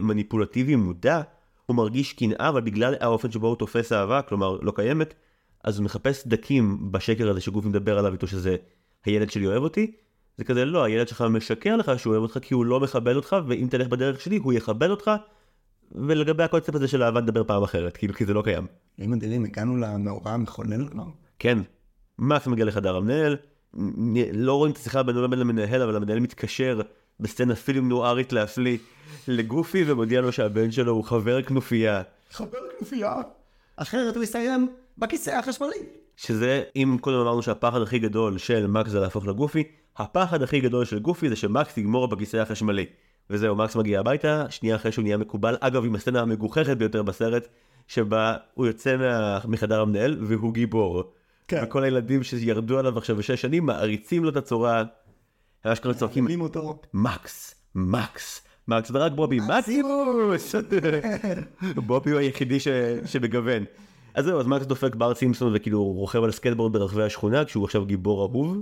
מניפולטיבי מודע, הוא מרגיש קנאה, אבל בגלל האופן שבו הוא תופס אהבה, כלומר לא קיימת, אז הוא מחפש דקים בשקר הזה שגוף מדבר עליו איתו, שזה הילד שלי אוהב אותי, זה כזה לא, הילד שלך משקר לך שהוא אוהב אותך כי הוא לא מכבד אותך, ואם תלך בדרך שלי הוא יכבד אותך, ולגבי הקונספט הזה של אהבה נדבר פעם אחרת, כאילו כי זה לא קיים. אם מדברים, הגענו למאורע המכונן כבר? כן, מקס מגיע לחדר המנהל, לא רואים את השיחה בין למנהל, אבל המנהל מתקשר בסצנה פילם נוארית להפליא לגופי ומודיע לו שהבן שלו הוא חבר כנופיה. חבר כנופיה? אחרת הוא יסיים בכיסא החשמלי. שזה, אם קודם אמרנו שהפחד הכי גדול של מקס זה להפוך לגופי, הפחד הכי גדול של גופי זה שמקס יגמור בכיסא החשמלי. וזהו, מקס מגיע הביתה, שנייה אחרי שהוא נהיה מקובל, אגב עם הסצנה המגוחכת ביותר בסרט, שבה הוא יוצא מחדר המנהל והוא גיבור. כן. וכל הילדים שירדו עליו עכשיו 6 שנים מעריצים לו את הצורה. ממש כאלה צורקים, מקס, מקס, מקס, ורק בובי, מקס, בובי הוא היחידי שמגוון. אז זהו, אז מקס דופק בר סימפסון וכאילו רוכב על סקייטבורד ברחבי השכונה, כשהוא עכשיו גיבור אהוב,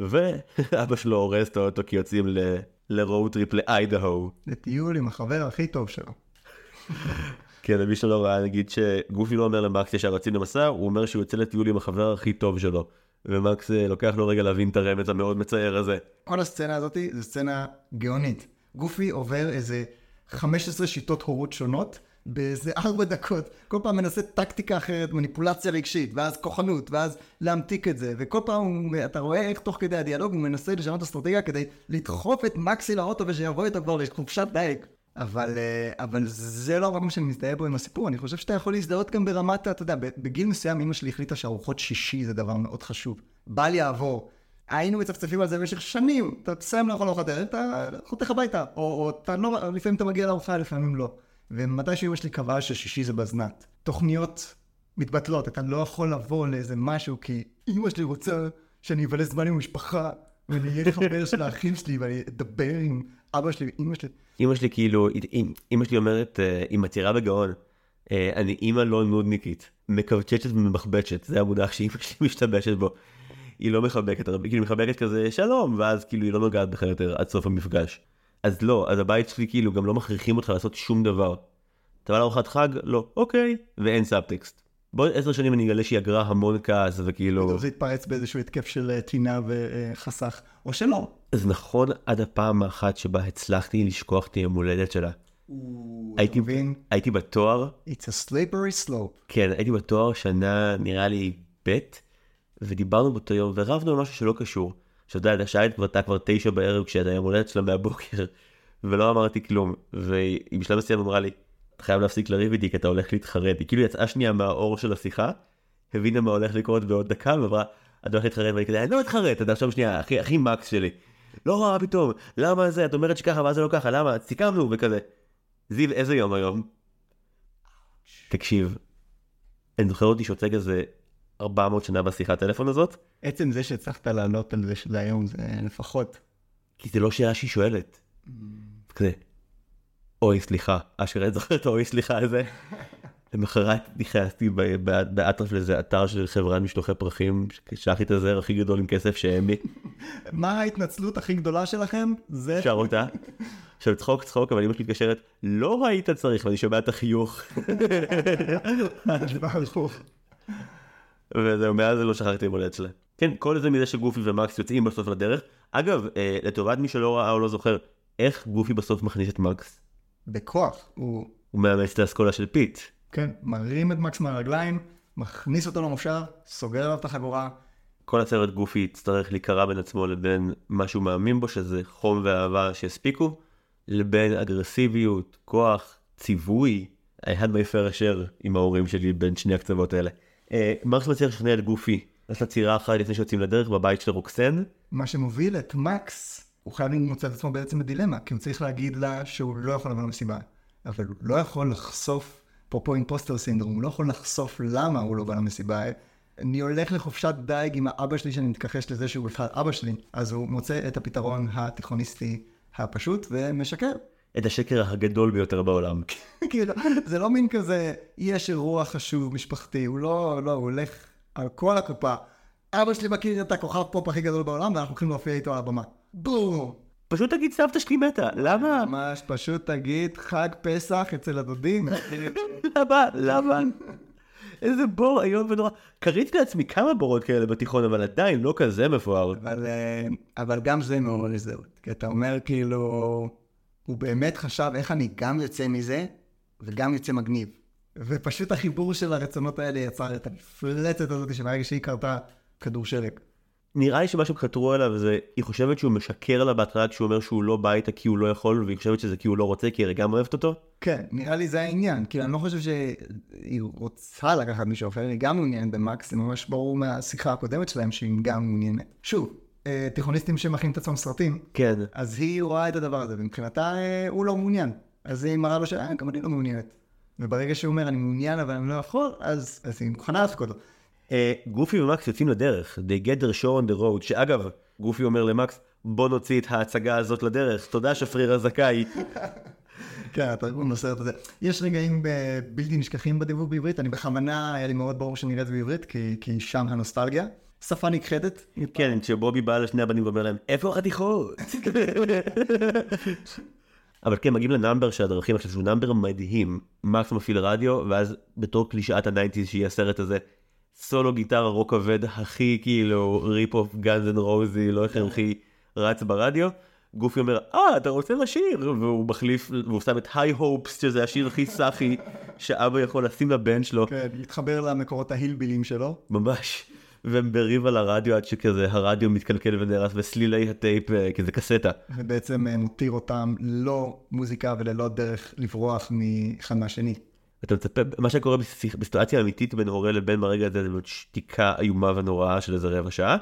ואבא שלו הורס את האוטו כי יוצאים לרואוד טריפ לאיידהו. לטיול עם החבר הכי טוב שלו. כן, למי שלא ראה, נגיד שגופי לא אומר למקס ישר רצים למסע, הוא אומר שהוא יוצא לטיול עם החבר הכי טוב שלו. ומקס לוקח לו רגע להבין את הרמת המאוד מצייר הזה. כל הסצנה הזאת זו סצנה גאונית. גופי עובר איזה 15 שיטות הורות שונות, באיזה 4 דקות. כל פעם מנסה טקטיקה אחרת, מניפולציה רגשית, ואז כוחנות, ואז להמתיק את זה. וכל פעם אתה רואה איך תוך כדי הדיאלוג הוא מנסה לשנות אסטרטגיה כדי לדחוף את מקסי לאוטו ושיבוא איתו כבר לחופשת דייק. אבל זה לא רק מה שאני מזדהה בו עם הסיפור, אני חושב שאתה יכול להזדהות גם ברמת, אתה יודע, בגיל מסוים אמא שלי החליטה שארוחות שישי זה דבר מאוד חשוב, בל יעבור, היינו מצפצפים על זה במשך שנים, אתה תסיים לאכול ארוחת ערב, אתה חותך הביתה, או לפעמים אתה מגיע לארוחה, לפעמים לא, ומתי שאמא שלי קבעה ששישי זה בזנת, תוכניות מתבטלות, אתה לא יכול לבוא לאיזה משהו, כי אמא שלי רוצה שאני אבלה זמן עם המשפחה, ואני אהיה חבר של האחים שלי, ואני אדבר עם אבא שלי ואמא שלי. אמא שלי כאילו, אמא שלי אומרת, היא מתירה בגאון, אני אמא לא נודניקית, מקבצ'צ'ת ומחבצ'ת, זה המודח שאמא שלי משתמשת בו. היא לא מחבקת, כאילו מחבקת כזה שלום, ואז כאילו היא לא נוגעת בכלל יותר עד סוף המפגש. אז לא, אז הבית שלי כאילו גם לא מכריחים אותך לעשות שום דבר. אתה בא לארוחת חג? לא, אוקיי, ואין סאבטקסט. בעוד 10 שנים אני אגלה שהיא אגרה המון כעס, וכאילו... זה התפרץ באיזשהו התקף של תינה וחסך, או שלא. אז נכון, עד הפעם האחת שבה הצלחתי לשכוח את יום הולדת שלה. הייתי בתואר... It's a slippery slope. כן, הייתי בתואר שנה, נראה לי, ב', ודיברנו באותו יום, ורבנו על משהו שלא קשור. שאתה יודע, שהיית כבר 9 בערב, כשאתה יום הולדת שלה מהבוקר, ולא אמרתי כלום. והיא בשלב מסוים אמרה לי, אתה חייב להפסיק לריב איתי, כי אתה הולך להתחרט. היא כאילו יצאה שנייה מהאור של השיחה, הבינה מה הולך לקרות בעוד דקה, ואמרה, אתה הולך להתחרט, ואני כזה, אני לא מתחרט, אתה עכשיו שנייה, הכי מקס שלי. לא רע פתאום, למה זה? את אומרת שככה, ואז זה לא ככה, למה? סיכמנו, וכזה. זיו, איזה יום היום? תקשיב, אני זוכר אותי שעוצג איזה 400 שנה בשיחת טלפון הזאת. עצם זה שהצלחת לענות על זה של היום, זה לפחות. כי זה לא שאלה שהיא שואלת. כזה. אוי, סליחה. אשכרה, זוכרת, אוי, סליחה, איזה. למחרת נכנסתי באתר של איזה אתר של חברת משלוחי פרחים, ששלחתי את הזר הכי גדול עם כסף שהם לי. מה ההתנצלות הכי גדולה שלכם? זה... שר אותה. עכשיו, צחוק, אבל אמא שלי מתקשרת, לא היית צריך, ואני שומע את החיוך. וזהו, מאז לא שכחתי מולד שלה. כן, כל זה מזה שגופי ומקס יוצאים בסוף לדרך. אגב, לטובת מי שלא ראה או לא זוכר, איך גופי בסוף מכניס את מקס? בכוח, הוא מאמץ את האסכולה של פיט. כן, מרים את מקס מהרגליים, מכניס אותו למופשר, סוגר עליו את החגורה. כל הסרט גופי יצטרך להיקרא בין עצמו לבין מה שהוא מאמין בו, שזה חום ואהבה שיספיקו, לבין אגרסיביות, כוח, ציווי. I had my fair share עם ההורים שלי בין שני הקצוות האלה. מקס מצליח לשכנע את גופי, לעשות צירה אחת לפני שיוצאים לדרך בבית של רוקסן. מה שמוביל את מקס... הוא חייב למוצא את עצמו בעצם בדילמה, כי הוא צריך להגיד לה שהוא לא יכול לבוא למסיבה, אבל הוא לא יכול לחשוף, פרופו אימפוסטר סינדרום, הוא לא יכול לחשוף למה הוא לא בא למסיבה. אני הולך לחופשת דייג עם האבא שלי, שאני מתכחש לזה שהוא בכלל אבא שלי, אז הוא מוצא את הפתרון התיכוניסטי הפשוט ומשקר. את השקר הגדול ביותר בעולם. כאילו, זה לא מין כזה, יש אירוע חשוב משפחתי, הוא לא הולך על כל הקפה. אבא שלי מכיר את הכוכב פופ הכי גדול בעולם, ואנחנו הולכים להופיע איתו על הבמה. בום. פשוט תגיד סבתא שלי מתה, למה? ממש, פשוט תגיד חג פסח אצל הדודים. למה? איזה בור, היום ונורא. קריתי לעצמי כמה בורות כאלה בתיכון, אבל עדיין לא כזה מפואר. אבל גם זה מעורר הזדהות. כי אתה אומר כאילו, הוא באמת חשב איך אני גם יוצא מזה, וגם יוצא מגניב. ופשוט החיבור של הרצונות האלה יצר את המפלצת הזאת, שברגע שהיא קרתה כדור שלג. נראה לי שמה שהם חתרו אליו זה, היא חושבת שהוא משקר לה בהתחלה כשהוא אומר שהוא לא בא איתה כי הוא לא יכול, והיא חושבת שזה כי הוא לא רוצה, כי היא גם אוהבת אותו? כן, נראה לי זה העניין, כי אני לא חושב שהיא רוצה לקחת מישהו אחר, היא גם מעוניינת במקס, זה ממש ברור מהשיחה הקודמת שלהם שהיא גם מעוניינת. שוב, תיכוניסטים שמחים את עצמם סרטים, כן. אז היא רואה את הדבר הזה, ומבחינתה הוא לא מעוניין, אז היא מראה לו שגם אני לא מעוניינת. וברגע שהוא אומר אני מעוניין אבל אני לא יכול, אז היא מוכנה להפקות אותו. גופי ומקס יוצאים לדרך, they get their show on the road, שאגב, גופי אומר למקס, בוא נוציא את ההצגה הזאת לדרך, תודה שפריר הזכאי. כן, התרגום לסרט הזה. יש רגעים בלתי נשכחים בדיבוב בעברית, אני בכוונה, היה לי מאוד ברור שנראה את זה בעברית, כי שם הנוסטלגיה. שפה נכחדת. כן, כשבובי בא לשני הבנים ואומר להם, איפה החתיכות? אבל כן, מגיעים לנאמבר של הדרכים, עכשיו שהוא נאמבר מדהים, מקס מפעיל רדיו, ואז בתור קלישאת ה-90s שהיא הסרט הזה, סולו גיטרה רוק כבד הכי כאילו ריפ אוף גאנז אנד רוזי לא איך הכי רץ ברדיו. גופי אומר אתה רוצה לשיר, והוא מחליף והוא שם את היי הופס שזה השיר הכי סאחי שאבא יכול לשים לבן שלו, כן, להתחבר למקורות ההילבילים שלו ממש, והם בריב על הרדיו עד שכזה הרדיו מתקלקל ונהרס וסלילי הטייפ כזה קסטה, ובעצם מותיר אותם לא מוזיקה וללא דרך לברוח מאחד מהשני. אתה מצפה, מה שקורה בסיטואציה אמיתית בין הורה לבין ברגע הזה, זה באמת שתיקה איומה ונוראה של איזה רבע שעה,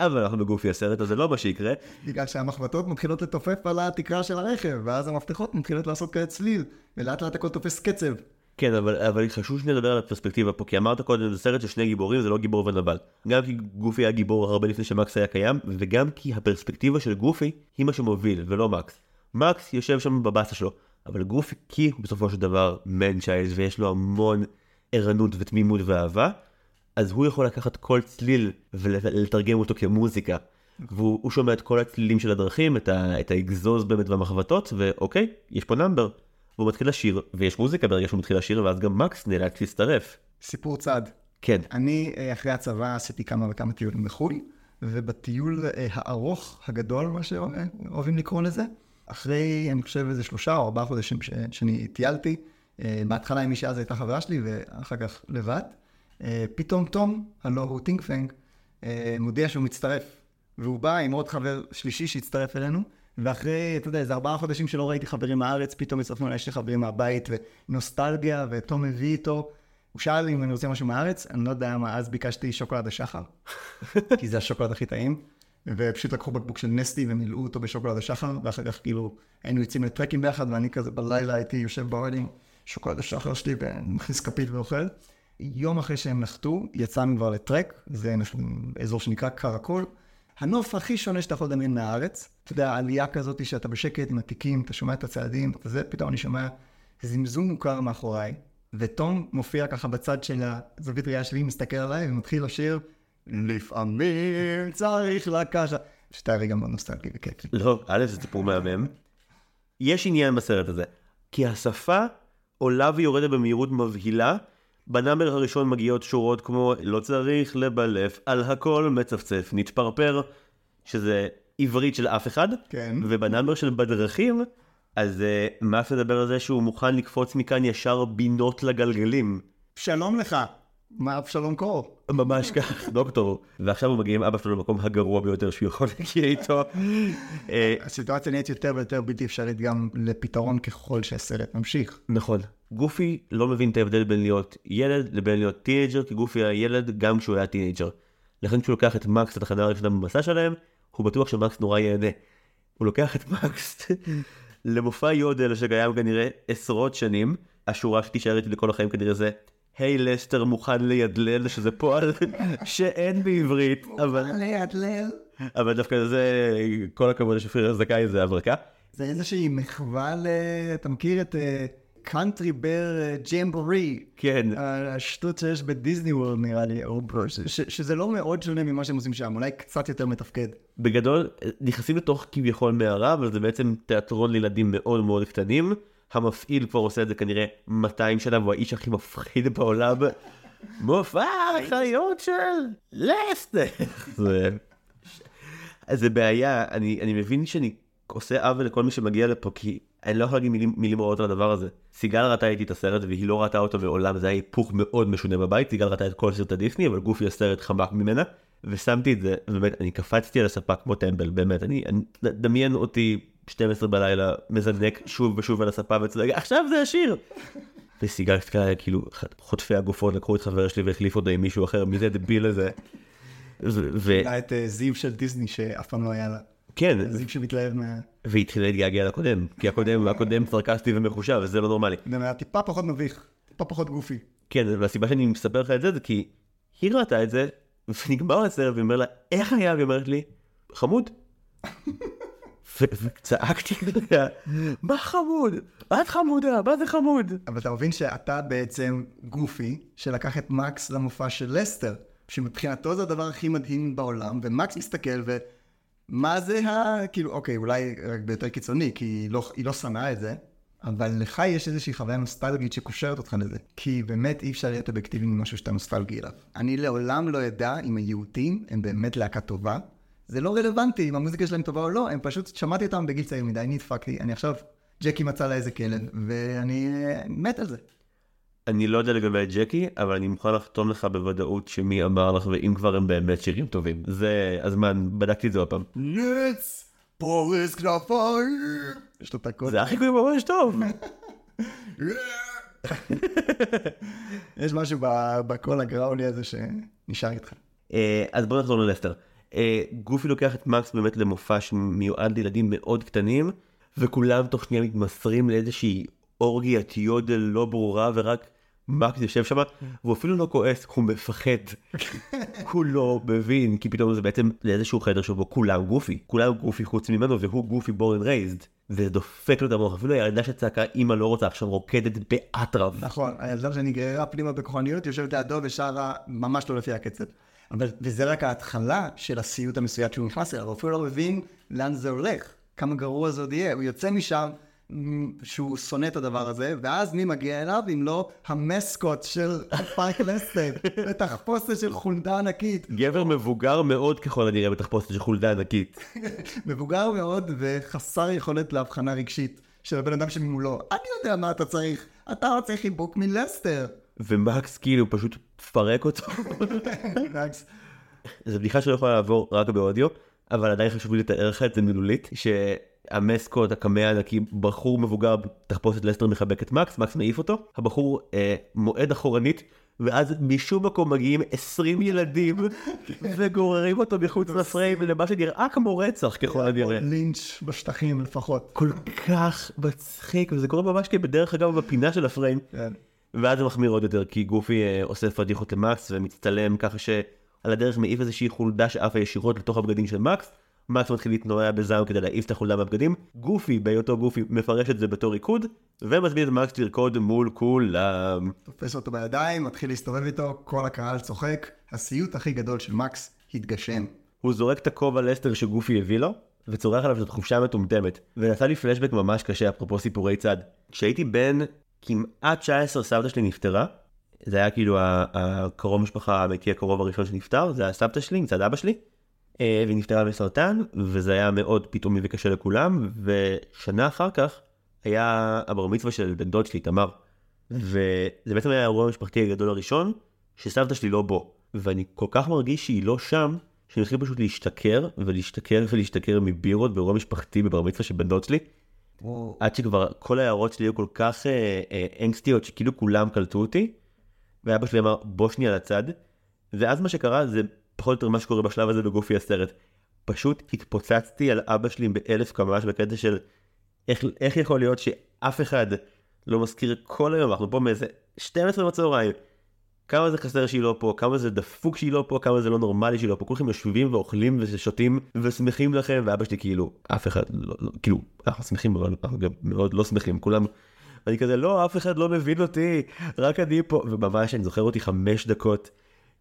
אבל אנחנו בגופי הסרט, אז זה לא מה שיקרה. בגלל שהמחבטות מתחילות לתופף על התקרה של הרכב, ואז המפתחות מתחילות לעשות כעת צליל, ולאט לאט הכל תופס קצב. כן, אבל חשוב שנדבר על הפרספקטיבה פה, כי אמרת קודם, זה סרט של שני גיבורים, זה לא גיבור ונבל. גם כי גופי היה גיבור הרבה לפני שמקס היה קיים, וגם כי הפרספקטיבה של גופי היא מה שמוביל, ולא מקס. מקס יושב שם בבאסה שלו. אבל גופי כי הוא בסופו של דבר מן צ'יילד, ויש לו המון ערנות ותמימות ואהבה, אז הוא יכול לקחת כל צליל ולתרגם אותו כמוזיקה. והוא שומע את כל הצלילים של הדרכים, את האגזוז באמת והמחבטות, ואוקיי, יש פה נאמבר. והוא מתחיל לשיר, ויש מוזיקה ברגע שהוא מתחיל לשיר, ואז גם מקס נאלץ להצטרף. סיפור צעד. כן. אני אחרי הצבא עשיתי כמה וכמה טיולים בחו"ל, ובטיול הארוך, הגדול, מה שאוהבים לקרוא לזה, אחרי, אני חושב, איזה 3 או 4 חודשים שאני טיילתי, בהתחלה עם מישהי אז הייתה חברה שלי, ואחר כך לבד, פתאום תום, הלא הוא טינגפנג, מודיע שהוא מצטרף, והוא בא עם עוד חבר שלישי שהצטרף אלינו, ואחרי, אתה יודע, איזה 4 חודשים שלא ראיתי חברים מהארץ, פתאום הצטרפנו, יש לי חברים מהבית, ונוסטלגיה, ותום הביא איתו, הוא שאל אם אני רוצה משהו מהארץ, אני לא יודע מה, אז ביקשתי שוקולד השחר, כי זה השוקולד הכי טעים, ופשוט לקחו בקבוק של נסטי ומילאו אותו בשוקולד השחר, ואחר כך כאילו היינו יוצאים לטרקים ביחד, ואני כזה בלילה הייתי יושב באוהלים, שוקולד השחר שלי, ומכניס כפית ואוכל. יום אחרי שהם נחתו, יצאנו כבר לטרק, זה אזור שנקרא קרקול, הנוף הכי שונה שאתה יכול לדמיין מהארץ, אתה יודע, העלייה כזאת שאתה בשקט עם התיקים, אתה שומע את הצעדים, אתה זה, פתאום אני שומע זמזום מוכר מאחוריי, ותום מופיע ככה בצד של הזווית ראייה שלי, מסתכל עליי ומתחיל לשיר, לפעמים צריך לקשה. שאתה הרגע מאוד נוסטלגי וכיף. לא, א', זה סיפור מהמם. יש עניין בסרט הזה, כי השפה עולה ויורדת במהירות מבהילה, בנאמר הראשון מגיעות שורות כמו לא צריך לבלף, על הכל מצפצף, נתפרפר, שזה עברית של אף אחד, כן. ובנאמר של בדרכים, אז מה לדבר על זה שהוא מוכן לקפוץ מכאן ישר בינות לגלגלים? שלום לך, מה אבשלום קור? ממש כך, דוקטור. ועכשיו הוא מגיע עם אבא שלו למקום הגרוע ביותר שהוא יכול להגיע איתו. הסיטואציה נהיית יותר ויותר בלתי אפשרית גם לפתרון ככל שהסרט ממשיך. נכון. גופי לא מבין את ההבדל בין להיות ילד לבין להיות טינג'ר, כי גופי היה ילד גם כשהוא היה טינג'ר. לכן כשהוא לוקח את מקס לתחנה הראשונה במסע שלהם, הוא בטוח שמקס נורא יענה. הוא לוקח את מקס למופע יודל שקיים כנראה עשרות שנים, השורה שתישאר איתי לכל החיים כנראה זה, היי לסטר מוכן לידלל, שזה פועל שאין בעברית, אבל... מוכן לידלל. אבל דווקא זה, כל הכבוד שפריר זכאי זה הברקה. זה איזושהי מחווה, אתה מכיר את קאנטרי בר ג'מבורי? כן. השטות שיש בדיסני וורלד נראה לי, שזה לא מאוד שונה ממה שהם עושים שם, אולי קצת יותר מתפקד. בגדול, נכנסים לתוך כביכול מערה, אבל זה בעצם תיאטרון לילדים מאוד מאוד קטנים. המפעיל כבר עושה את זה כנראה 200 שנה, והוא האיש הכי מפחיד בעולם. מופע החיות של לסטר. אז זה בעיה, אני מבין שאני עושה עוול לכל מי שמגיע לפה, כי אני לא יכול להגיד מילים רעות על הדבר הזה. סיגל ראתה איתי את הסרט, והיא לא ראתה אותו מעולם, זה היה היפוך מאוד משונה בבית, סיגל ראתה את כל סרט הדיסני, אבל גופי הסרט חמק ממנה, ושמתי את זה, באמת, אני קפצתי על הספה כמו טמבל, באמת, אני דמיין אותי 12 בלילה, מזנק שוב ושוב על הספה, וצדק, עכשיו זה השיר! וסיגל קטקה, כאילו, חוטפי הגופות, לקחו את חבר שלי והחליף עוד עם מישהו אחר, מי זה הדביל הזה? את זיו של דיסני, שאף פעם לא היה לה. כן. זיו שמתלהב מה... והתחילה להתגעגע לקודם, כי הקודם סרקסטי ומחושב, וזה לא נורמלי. זה היה טיפה פחות מביך, טיפה פחות גופי. כן, והסיבה שאני מספר לך את זה, זה כי היא ראתה את זה, ונגמר הסרט, ואומר לה, איך היה? ואומרת לי, חמוד. וצעקתי אליה, מה חמוד? את חמודה, מה זה חמוד? אבל אתה מבין שאתה בעצם גופי, שלקח את מקס למופע של לסטר, שמבחינתו זה הדבר הכי מדהים בעולם, ומקס מסתכל ו... מה זה כאילו, אוקיי, אולי רק ביותר קיצוני, כי היא לא שנאה את זה, אבל לך יש איזושהי חוויה נוסטלגית שקושרת אותך לזה, כי באמת אי אפשר להיות אובייקטיבי ממשהו שאתה נוסטלגי אליו. אני לעולם לא ידע אם היהודים הם באמת להקה טובה, זה לא רלוונטי אם המוזיקה שלהם טובה או לא, הם פשוט, שמעתי אותם בגיל צעיר מדי, נדפקתי, אני עכשיו, ג'קי מצא לה איזה כלב, ואני מת על זה. אני לא יודע לגבי את ג'קי, אבל אני מוכן לחתום לך בוודאות שמי אמר לך, ואם כבר הם באמת שירים טובים. זה הזמן, בדקתי את זה הפעם. נץ, פורס כנפיים. יש לו את הכל. זה החיקוי ממש טוב. יש משהו בכל הגראולי הזה שנשאר איתך. אז בואו נחזור ללסטר. גופי לוקח את מקס באמת למופע שמיועד לילדים מאוד קטנים, וכולם תוך שנייה מתמסרים לאיזושהי אורגיית יודל לא ברורה, ורק מקס יושב שם, והוא אפילו לא כועס, הוא מפחד. הוא לא מבין, כי פתאום זה בעצם לאיזשהו חדר שבו כולם גופי חוץ ממנו, והוא גופי born and raised. וזה דופק לו את המוח, אפילו הילדה שצעקה, אמא לא רוצה, עכשיו רוקדת באטרף. נכון, הילדה שנגררה פנימה בכוחניות, יושבת לידו ושרה ממש לא לפי הקצב. אבל וזה רק ההתחלה של הסיוט המסויג שהוא נכנס אליו, הוא אפילו לא מבין לאן זה הולך, כמה גרוע זה עוד יהיה, הוא יוצא משם שהוא שונא את הדבר הזה, ואז מי מגיע אליו אם לא המסקוט של פארק לסטייב, בתחפושת של חולדה ענקית. גבר מבוגר מאוד ככל הנראה בתחפושת של חולדה ענקית. מבוגר מאוד וחסר יכולת להבחנה רגשית של הבן אדם שממולו. אני יודע מה אתה צריך, אתה צריך חיבוק מלסטר. ומקס כאילו פשוט פרק אותו. מקס. זו בדיחה שלא יכולה לעבור רק באודיו, אבל עדיין חשוב לי לתאר לך את זה מילולית, שהמסקוט, הקמע הענקי, בחור מבוגר בתחפושת לסטר מחבק את מקס, מקס מעיף אותו, הבחור מועד אחורנית, ואז משום מקום מגיעים 20 ילדים וגוררים אותו מחוץ לפריים ולמה שנראה כמו רצח ככל הנראה. לינץ' בשטחים לפחות. כל כך מצחיק, וזה קורה ממש כבדרך אגב בפינה של הפריים. כן. ואז זה מחמיר עוד יותר, כי גופי עושה פדיחות למקס ומצטלם ככה שעל הדרך מעיף איזושהי חולדה שעפה ישירות לתוך הבגדים של מקס. מקס מתחיל להתנועע בזעם כדי להעיף את החולדה מהבגדים. גופי, בהיותו גופי, מפרש את זה בתור ריקוד, ומזמין את מקס לרקוד מול כולם. תופס אותו בידיים, מתחיל להסתובב איתו, כל הקהל צוחק. הסיוט הכי גדול של מקס התגשם. הוא זורק את הכובע לסטר שגופי הביא לו, וצורח עליו זאת חופשה מטומטמת. ונעשה לי פלשבק ממש קשה, אפרופו סיפורי צד. כשהייתי בן כמעט 19, סבתא שלי נפטרה. זה היה כאילו הקרוב משפחה האמיתי הקרוב הראשון שנפטר. זה היה סבתא שלי, מצד אבא שלי. והיא נפטרה בסרטן, וזה היה מאוד פתאומי וקשה לכולם, ושנה אחר כך היה הבר מצווה של בן דוד שלי, תמר, וזה בעצם היה האירוע המשפחתי הגדול הראשון, שסבתא שלי לא בו, ואני כל כך מרגיש שהיא לא שם, שאני מתחיל פשוט להשתכר, ולהשתכר ולהשתכר מבירות באירוע משפחתי בבר מצווה של בן דוד שלי, עד שכבר כל ההערות שלי היו כל כך אנגסטיות, שכאילו כולם קלטו אותי, ואבא שלי אמר בוא שנייה לצד, ואז מה שקרה זה פחות יותר מה שקורה בשלב הזה בגופי הסרט. פשוט התפוצצתי על אבא שלי באלף קמ"ש בקטע של איך יכול להיות שאף אחד לא מזכיר כל היום, אנחנו פה מאיזה 12 בצהריים, כמה זה חסר שהיא לא פה, כמה זה דפוק שהיא לא פה, כמה זה לא נורמלי שהיא לא פה, כולכם יושבים ואוכלים ושותים ושמחים לכם, ואבא שלי כאילו, אף אחד, לא, כאילו, אנחנו שמחים, אבל אנחנו גם מאוד לא שמחים, כולם, ואני כזה, לא, אף אחד לא מבין אותי, רק אני פה, וממש אני זוכר אותי 5 דקות,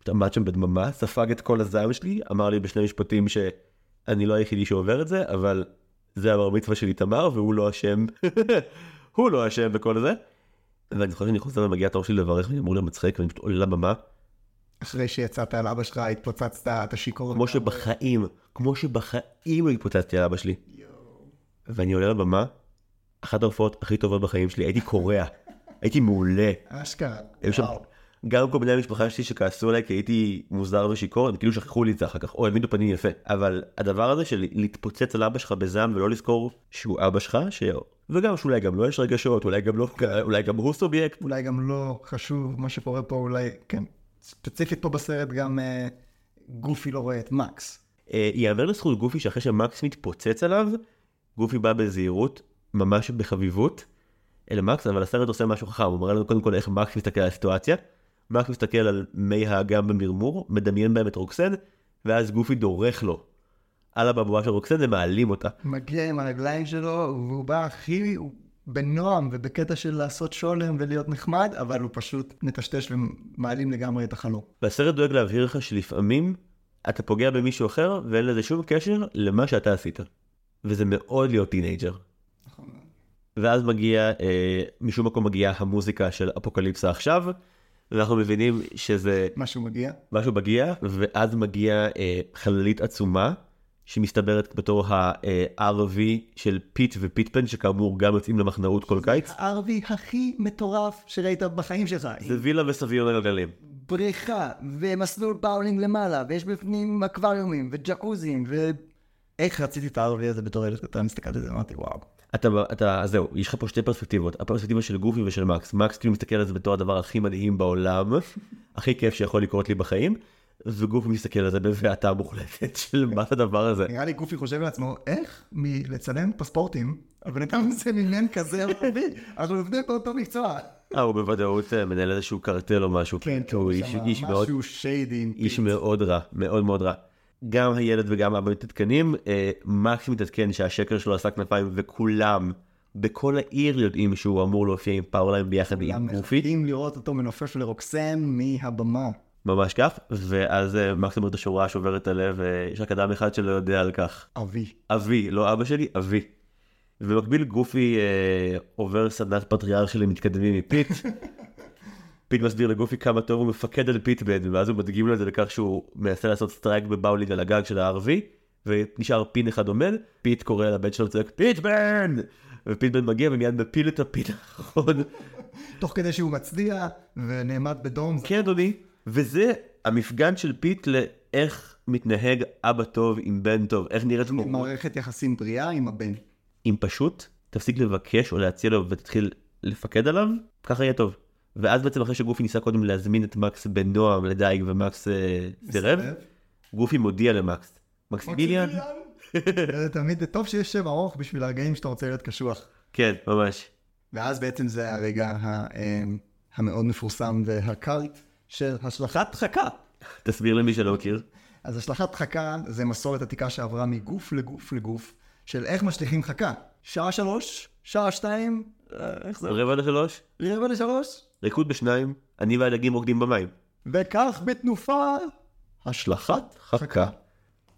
עמד שם בדממה, ספג את כל הזעם שלי, אמר לי בשני משפטים שאני לא היחידי שעובר את זה, אבל זה הבר מצווה שלי תמר, והוא לא אשם, הוא לא אשם בכל זה, ואני זוכר שאני חוזר ומגיע התור שלי לברך, ואני אמור למצחק, ואני פשוט עולה לבמה. אחרי שיצאת על אבא שלך, התפוצצת, אתה שיקור. כמו שבחיים התפוצצתי על אבא שלי. ואני עולה לבמה, אחת ההופעות הכי טובה בחיים שלי, הייתי קורע, הייתי מעולה. אשכרה, וואו. גם כל מיני המשפחה שלי שכעסו עליי כי הייתי מוזר ושיקור, הם כאילו שכחו לי את זה אחר כך, או העמידו פנים יפה. אבל הדבר הזה של להתפוצץ על אבא שלך בזעם ולא לזכור שהוא אבא שלך, וגם שאולי גם לא יש רגשות, אולי גם הוא סובייקט. אולי גם לא חשוב מה שקורה פה, אולי, כן. ספציפית פה בסרט גם גופי לא רואה את מקס. יאמר לזכות גופי שאחרי שמקס מתפוצץ עליו, גופי בא בזהירות, ממש בחביבות, אל מקס, אבל הסרט עושה משהו חכם, הוא מראה לנו קודם כל איך מקס מסתכל על הסיטואציה. מקס מסתכל על מי האגם במרמור, מדמיין בהם את רוקסן, ואז גופי דורך לו. על הבבואה של רוקסן, הם מעלים אותה. מגיע עם הרגליים שלו, והוא בא הכי בנועם, ובקטע של לעשות שולם ולהיות נחמד, אבל הוא פשוט נטשטש ומעלים לגמרי את החלום. והסרט דואג להבהיר לך שלפעמים אתה פוגע במישהו אחר, ואין לזה שום קשר למה שאתה עשית. וזה מאוד להיות טינאג'ר. נכון. ואז מגיע, משום מקום מגיעה המוזיקה של אפוקליפסה עכשיו, ואנחנו מבינים שזה משהו מגיע, ואז מגיע חללית עצומה, שמסתברת בתור ה-RV של פיט ופיטפן, שכאמור גם יוצאים למחנאות כל קיץ. ה-RV הכי מטורף שראית בחיים שלך. זה וילה וסביון הגלגלים. בריכה, ומסלול באולינג למעלה, ויש בפנים אקווריומים, וג'קוזים, איך רציתי את ה-RV הזה בתור אלת, אתה מסתכל על זה, אמרתי וואו. זהו, יש לך פה שתי פרספקטיבות, הפרספקטיבה של גופי ושל מקס. מקס כאילו מסתכל על זה בתור הדבר הכי מדהים בעולם, הכי כיף שיכול לקרות לי בחיים, וגופי מסתכל על זה בבעתה מוחלטת של מה הדבר הזה. נראה לי גופי חושב לעצמו, איך מלצלם פספורטים, אבל נתן זה מלנן כזה רבי, אנחנו עובדים באותו מקצוע. הוא בוודאות מנהל איזשהו קרטל או משהו. כן, הוא משהו שיידי. איש מאוד רע, מאוד מאוד רע. גם הילד וגם אבא מתעדכנים, מקס מתעדכן שהשקר שלו עשה כנפיים, וכולם, בכל העיר יודעים שהוא אמור להופיע עם פאורליים ביחד עם גופי. יכולים לראות אותו מנופף לרוקסן מהבמה. ממש כך, ואז מקס אומר את השורה שוברת הלב, יש רק אדם אחד שלא יודע על כך. אבי. אבי, לא אבא שלי, אבי. ובמקביל גופי עובר סדנת פטריארכיה למתקדמים מפית. פיט מסביר לגופי כמה טוב הוא מפקד על פיטבד, ואז הוא מדגים לו את זה לכך שהוא מנסה לעשות סטרייק בבאולינג על הגג של ה-RV, ונשאר פין אחד עומד, פיט קורא לבן שלו צועק, פיטבן! ופיטבן מגיע ומיד מפיל את הפיט האחרון. תוך כדי שהוא מצדיע ונעמד בדום. כן, אדוני. וזה המפגן של פיט לאיך מתנהג אבא טוב עם בן טוב, איך נראית לו. מערכת יחסים בריאה עם הבן. אם פשוט תפסיק לבקש או להציע לו ותתחיל לפקד עליו, ככה יהיה טוב. ואז בעצם אחרי שגופי ניסה קודם להזמין את מקס בנועם לדייג ומקס סירב, גופי מודיע למקס. מקסימיליאן? תמיד זה טוב שיש שם ארוך בשביל הרגעים שאתה רוצה להיות קשוח. כן, ממש. ואז בעצם זה הרגע המאוד מפורסם והקארט של השלכת דחקה. תסביר למי שלא מכיר. אז השלכת דחקה זה מסורת עתיקה שעברה מגוף לגוף לגוף של איך משליחים דחקה. שעה 3, שעה 2, איך זה? רבע ל3? רבע ל3? ריקוד ב2, אני והדגים רוקדים במים. וכך בתנופה השלכת דחקה.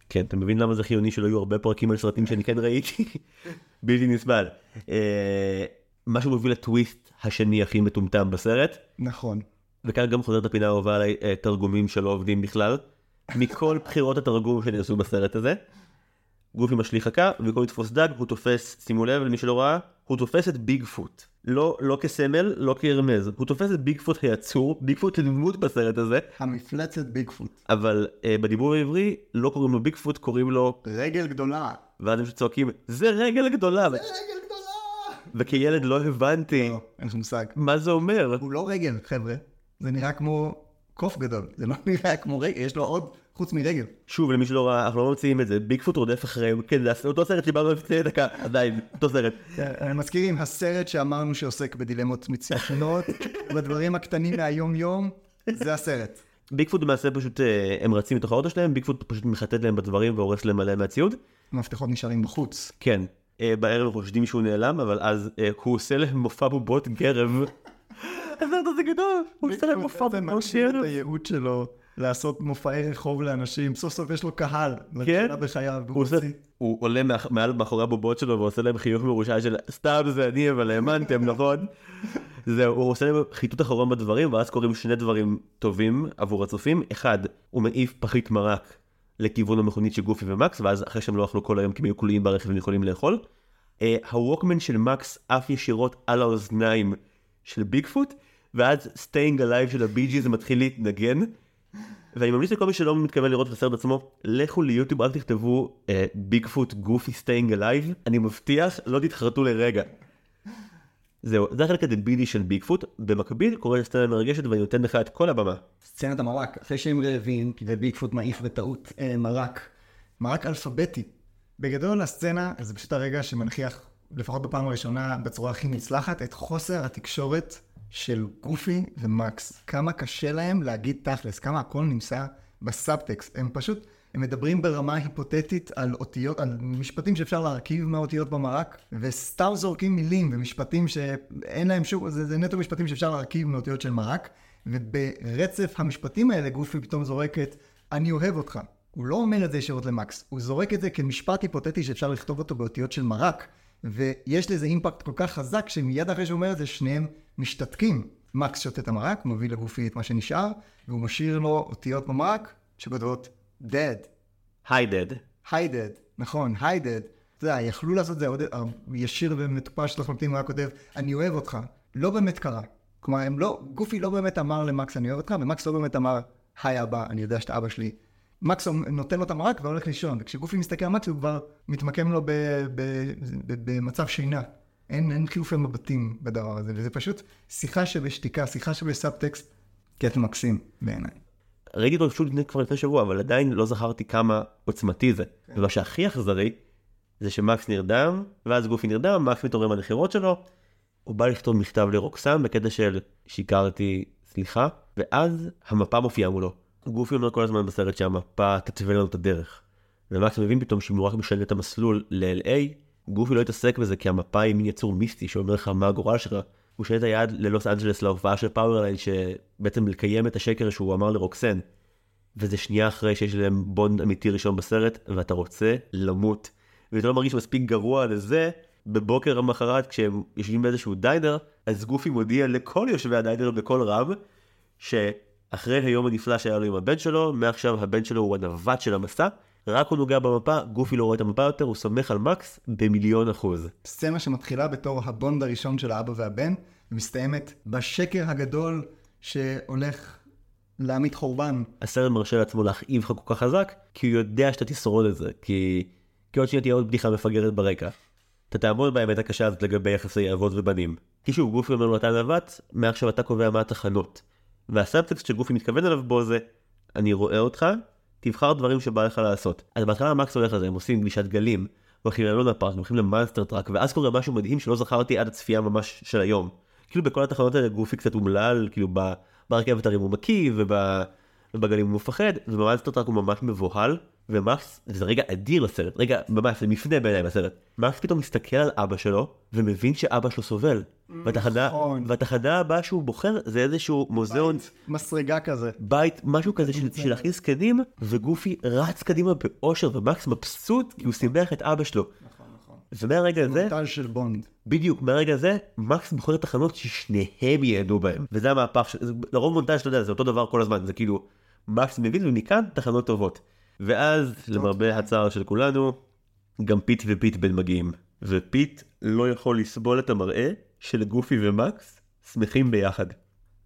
כן, אתה מבין למה זה חיוני שלא יהיו הרבה פרקים על סרטים שאני כן ראיתי? בלתי נסבל. מה שמוביל לטוויסט השני הכי מטומטם בסרט. נכון. וכאן גם חוזרת הפינה האהובה עליי, תרגומים שלא עובדים בכלל. מכל בחירות התרגום שנעשו בסרט הזה. גופי משליך חכה, וכל יתפוס דג, הוא תופס, שימו לב, למי שלא ראה, הוא תופס את ביגפוט. לא כסמל, לא כרמז. הוא תופס את ביגפוט היצור, ביגפוט לדמות בסרט הזה. המפלצת ביגפוט. אבל בדיבור העברי, לא קוראים לו ביגפוט, קוראים לו... רגל גדולה. ואז הם שצועקים, זה רגל גדולה. זה רגל גדולה! וכילד לא הבנתי. לא, אין שום מושג. מה זה אומר? הוא לא רגל, חבר'ה. זה נראה כמו קוף גדול. זה לא נראה כמו רגל, יש לו עוד... חוץ מרגל. שוב, למי שלא ראה, אנחנו לא ממציאים את זה, ביגפוט רודף אחריהם, כן, זה אותו סרט שבא מבצעי דקה, עדיין, אותו סרט. מזכירים, הסרט שאמרנו שעוסק בדילמות מצוינות, בדברים הקטנים מהיום-יום, זה הסרט. ביגפוט במעשה פשוט, הם רצים מתוך האוטו שלהם, ביגפוט פשוט מחטט להם בדברים והורס להם עליהם מהציוד. המפתחות נשארים בחוץ. כן, בערב חושדים שהוא נעלם, אבל אז הוא עושה להם מופע בובות גרב. הסרט הזה גדול, הוא עושה להם מופע בובות לעשות מופעי רחוב לאנשים, סוף סוף יש לו קהל, כן? בחייו, הוא עולה מעל מאחורי הבובות שלו, ועושה להם חיוך מרושע של, סתם זה אני, אבל האמנתם, נכון? זהו, הוא עושה להם חיתות אחרון בדברים, ואז קוראים שני דברים טובים עבור הצופים. אחד, הוא מעיף פחית מרק לכיוון המכונית של גופי ומקס, ואז אחרי שהם לא אכלו כל היום, כי הם היו כלואים ברכב והם יכולים לאכול. הווקמן של מקס אף ישירות על האוזניים של ביגפוט, ואז סטיינג הלייב של הביג'יז מתחיל להתנגן. ואני ממליץ לכל מי שלא מתכוון לראות את הסרט עצמו, לכו ליוטיוב, רק תכתבו ביגפוט גופי סטיינג אלייב, אני מבטיח, לא תתחרטו לרגע. זהו, זה החלק הדבילי של ביגפוט, במקביל קורה סצנה מרגשת ואני נותן לך את כל הבמה. סצנת המרק, אחרי שהם רעבים, וביגפוט מעיף בטעות מרק אלפביתי. בגדול הסצנה, זה פשוט הרגע שמנחיח, לפחות בפעם הראשונה, בצורה הכי מצלחת, את חוסר התקשורת של גופי ומקס. כמה קשה להם להגיד תכלס, כמה הכל נמצא בסאבטקסט. הם פשוט, הם מדברים ברמה היפותטית על אותיות, על משפטים שאפשר להרכיב מהאותיות במרק, וסתם זורקים מילים ומשפטים שאין להם שוב, זה נטו משפטים שאפשר להרכיב מאותיות של מרק, וברצף המשפטים האלה גופי פתאום זורקת, אני אוהב אותך. הוא לא אומר את זה ישירות למקס, הוא זורק את זה כמשפט היפותטי שאפשר לכתוב אותו באותיות של מרק, ויש לזה אימפקט כל כך חזק שמיד אחרי שהוא אומר את זה שניהם משתתקים. מקס שותה את המרק, מביא לגופי את מה שנשאר, והוא משאיר לו אותיות במרק שכותבות dead. Hi dead. נכון, hi dead. זה היה, יכלו לעשות זה עוד ישיר ומטופש לחלוטין, הוא היה כותב, אני אוהב אותך. לא באמת קרה. כלומר, גופי לא באמת אמר למקס אני אוהב אותך, ומקס לא באמת אמר, היי אבא, אני יודע שאתה אבא שלי. מקס נותן לו את המרק והולך לישון, וכשגופי מסתכל על מקס הוא כבר מתמקם לו במצב שינה. אין חילופי מבטים בדבר הזה, וזה פשוט שיחה שבשתיקה, שיחה שבסאבטקסט, קטע מקסים בעיניי. ראיתי אותו פשוט כבר לפני שבוע, אבל עדיין לא זכרתי כמה עוצמתי זה. ומה שהכי אכזרי זה שמקס נרדם, ואז גופי נרדם, מקס מתעורר מהנחירות שלו, הוא בא לכתוב מכתב לרוקסם בקטע של שיקרתי סליחה, ואז המפה מופיעה מולו. גופי אומר כל הזמן בסרט שהמפה תתווה לנו את הדרך. ומקס מבין פתאום שאם הוא רק משנה את המסלול ל-LA, גופי לא התעסק בזה כי המפה היא מין יצור מיסטי שאומר לך מה הגורל שלך. הוא שנה את היעד ללוס אנג'לס להופעה של פאוורליין שבעצם לקיים את השקר שהוא אמר לרוקסן. וזה שנייה אחרי שיש להם בונד אמיתי ראשון בסרט ואתה רוצה למות. ואתה לא מרגיש מספיק גרוע לזה בבוקר המחרת, כשהם יושבים באיזשהו דיינר, אז גופי מודיע לכל יושבי הדיינר בכל רב, שאחרי היום הנפלא שהיה לו עם הבן שלו, מעכשיו הבן שלו הוא הנווט של המסע, רק הוא נוגע במפה, גופי לא רואה את המפה יותר, הוא סומך על מקס ב1,000,000%. סצנה שמתחילה בתור הבונד הראשון של האבא והבן, ומסתיימת בשקר הגדול שהולך להעמיד חורבן. הסרט מרשה לעצמו להכאיב לך כל כך חזק, כי הוא יודע שאתה תשרוד את זה, כי עוד שנייה תהיה עוד בדיחה מפגרת ברקע. אתה תעמוד באמת הקשה הזאת לגבי יחסי אבות ובנים. כי שוב, גופי אומר לו אתה נווט, מעכשיו אתה קובע מה התחנות. והסאבטקסט שגופי מתכוון אליו בו זה, אני רואה אותך, תבחר דברים שבא לך לעשות. אז בהתחלה המקס הולך לזה, הם עושים גלישת גלים, הולכים ללונה פארק, הולכים למאנסטר טראק, ואז קורה משהו מדהים שלא זכרתי עד הצפייה ממש של היום. כאילו בכל התחנות האלה גופי קצת אומלל, כאילו ברכבת הרים הוא מקיא, ובגלים הוא מפחד, ובמאנסטר טראק הוא ממש מבוהל, ומקס, זה רגע אדיר לסרט, רגע ממש, זה מפנה בעיניים לסרט. מקס פתאום מסתכל על אבא שלו, ומבין שאבא שלו סובל. והתחנה הבאה שהוא בוחר זה איזשהו מוזיאון, מסרגה כזה, בית, משהו כזה של הכי זקנים, וגופי רץ קדימה באושר, ומקס מבסוט כי הוא שמח את אבא שלו. ומהרגע הזה, בדיוק מהרגע הזה, מקס בוחר את התחנות ששניהם ייהנו בהם, וזה המהפך, לרוב מונטאז' אתה יודע, זה אותו דבר כל הזמן, זה כאילו מקס מבין ומכאן תחנות טובות. ואז למרבה הצער של כולנו, גם פיט ופיט בן מגיעים, ופיט לא יכול לסבול את המראה של גופי ומקס שמחים ביחד.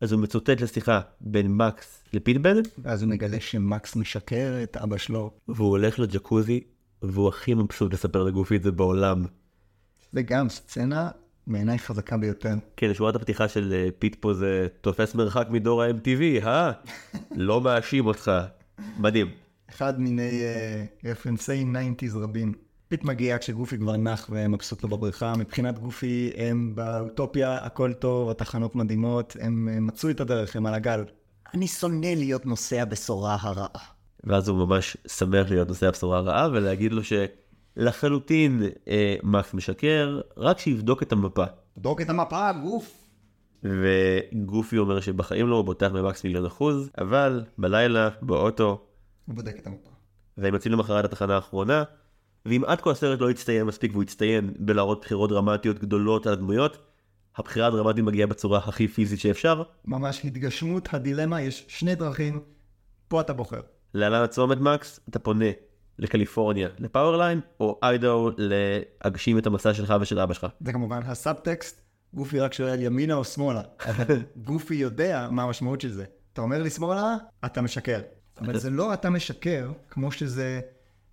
אז הוא מצוטט לשיחה בין מקס לפיטבן, ואז הוא מגלה שמקס משקר את אבא שלו, והוא הולך לג'קוזי, והוא הכי מבסוט לספר לגופי את זה בעולם. זה גם סצנה מעיניי חזקה ביותר. כן, שורת הפתיחה של פיט פה זה תופס מרחק מדור ה-MTV, לא מאשים אותך. מדהים. אחד מיני רפרנסי 90s רבים. פיט מגיע כשגופי כבר נח ומבסוט לו בבריכה. מבחינת גופי הם באוטופיה, הכל טוב, התחנות מדהימות, הם מצאו את הדרך, הם על הגל. אני שונא להיות נוסע בשורה הרעה. ואז הוא ממש שמח להיות נוסע בשורה הרעה, ולהגיד לו שלחלוטין מקס משקר, רק שיבדוק את המפה. בדוק את המפה, גוף. וגופי אומר שבחיים לא הוא בוטח ממקס 1,000,000%, אבל בלילה, באוטו, הוא בודק את המפה. והם יוצאים למחרת התחנה האחרונה, ואם עד כה הסרט לא יצטיין מספיק, והוא יצטיין בלהראות בחירות דרמטיות גדולות על הדמויות, הבחירה הדרמטית מגיעה בצורה הכי פיזית שאפשר. ממש התגשמות הדילמה, יש שני דרכים, פה אתה בוחר. להלן הצומת מקס, אתה פונה לקליפורניה, לפאורליין, או איידאו להגשים את המסע שלך ושל אבא שלך. זה כמובן הסאבטקסט, גופי רק שואל ימינה או שמאלה. גופי יודע מה המשמעות של זה. אתה אומר לי שמאלה, אתה משקר. אבל זה לא אתה משקר, כמו שזה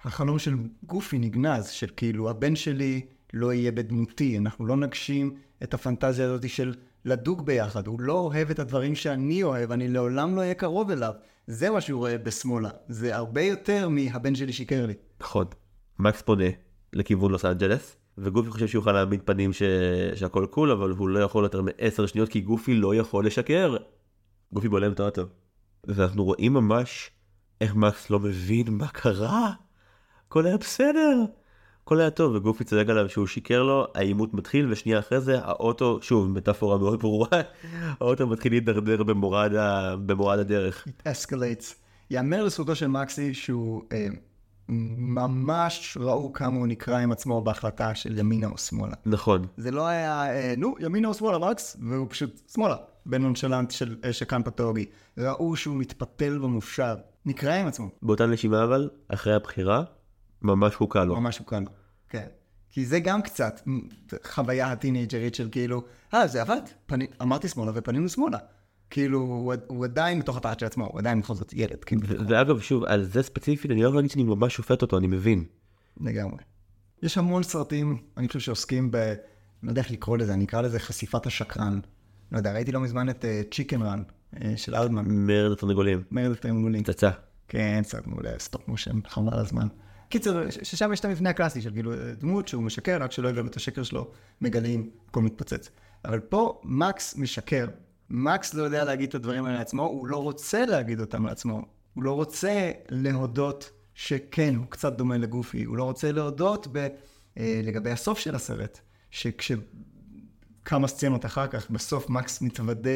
החלום של גופי נגנז, של כאילו הבן שלי לא יהיה בדמותי, אנחנו לא נגשים את הפנטזיה הזאת של לדוג ביחד, הוא לא אוהב את הדברים שאני אוהב, אני לעולם לא אהיה קרוב אליו, זה מה שהוא רואה בשמאלה, זה הרבה יותר מהבן שלי שיקר לי. נכון, מקס פונה לכיוון לוס אנג'לס, וגופי חושב שיוכל להעמיד פנים שהכל קול, אבל הוא לא יכול יותר מ10 שניות, כי גופי לא יכול לשקר. גופי בולם את האוטו. ואנחנו רואים ממש איך מקס לא מבין מה קרה. הכל היה בסדר, הכל היה טוב, וגופי צדק עליו שהוא שיקר לו, האימות מתחיל, ושנייה אחרי זה האוטו, שוב, מטאפורה מאוד ברורה, האוטו מתחיל להידרדר במורד הדרך. It escalates. יאמר לסודו של מקסי שהוא ממש ראו כמה הוא נקרא עם עצמו בהחלטה של ימינה או שמאלה. נכון. זה לא היה, ימינה או שמאלה מקס, והוא פשוט שמאלה, בנונשלנט שכאן פתולוגי. ראו שהוא מתפתל ומופשר, נקרא עם עצמו. באותה נשימה אבל, אחרי הבחירה, ממש חוקה לו. ממש חוקה לו, כן. כי זה גם קצת חוויה הטינג'רית של כאילו, זה עבד, אמרתי שמאלה ופנינו שמאלה. כאילו, הוא עדיין בתוך התחת של עצמו, הוא עדיין בכל זאת ילד. ואגב, שוב, על זה ספציפית, אני לא יכול להגיד שאני ממש שופט אותו, אני מבין. לגמרי. יש המון סרטים, אני חושב שעוסקים ב... לא יודע איך לקרוא לזה, אני אקרא לזה חשיפת השקרן. לא יודע, ראיתי לא מזמן את צ'יקן רן של אלדמן. מרד התרנגולים. מרד התרנגולים. צצה. כן, סרט מעולה, סטופ מושן, חבל על הזמן. קיצר, ששם יש את המבנה הקלאסי של גילו דמות שהוא משקר, רק שלא יגלם את השקר שלו, מגלים, הכל מתפוצץ. אבל פה מקס משקר. מקס לא יודע להגיד את הדברים האלה לעצמו, הוא לא רוצה להגיד אותם לעצמו. הוא לא רוצה להודות שכן, הוא קצת דומה לגופי. הוא לא רוצה להודות לגבי הסוף של הסרט, שכמה סצנות אחר כך, בסוף מקס מתוודה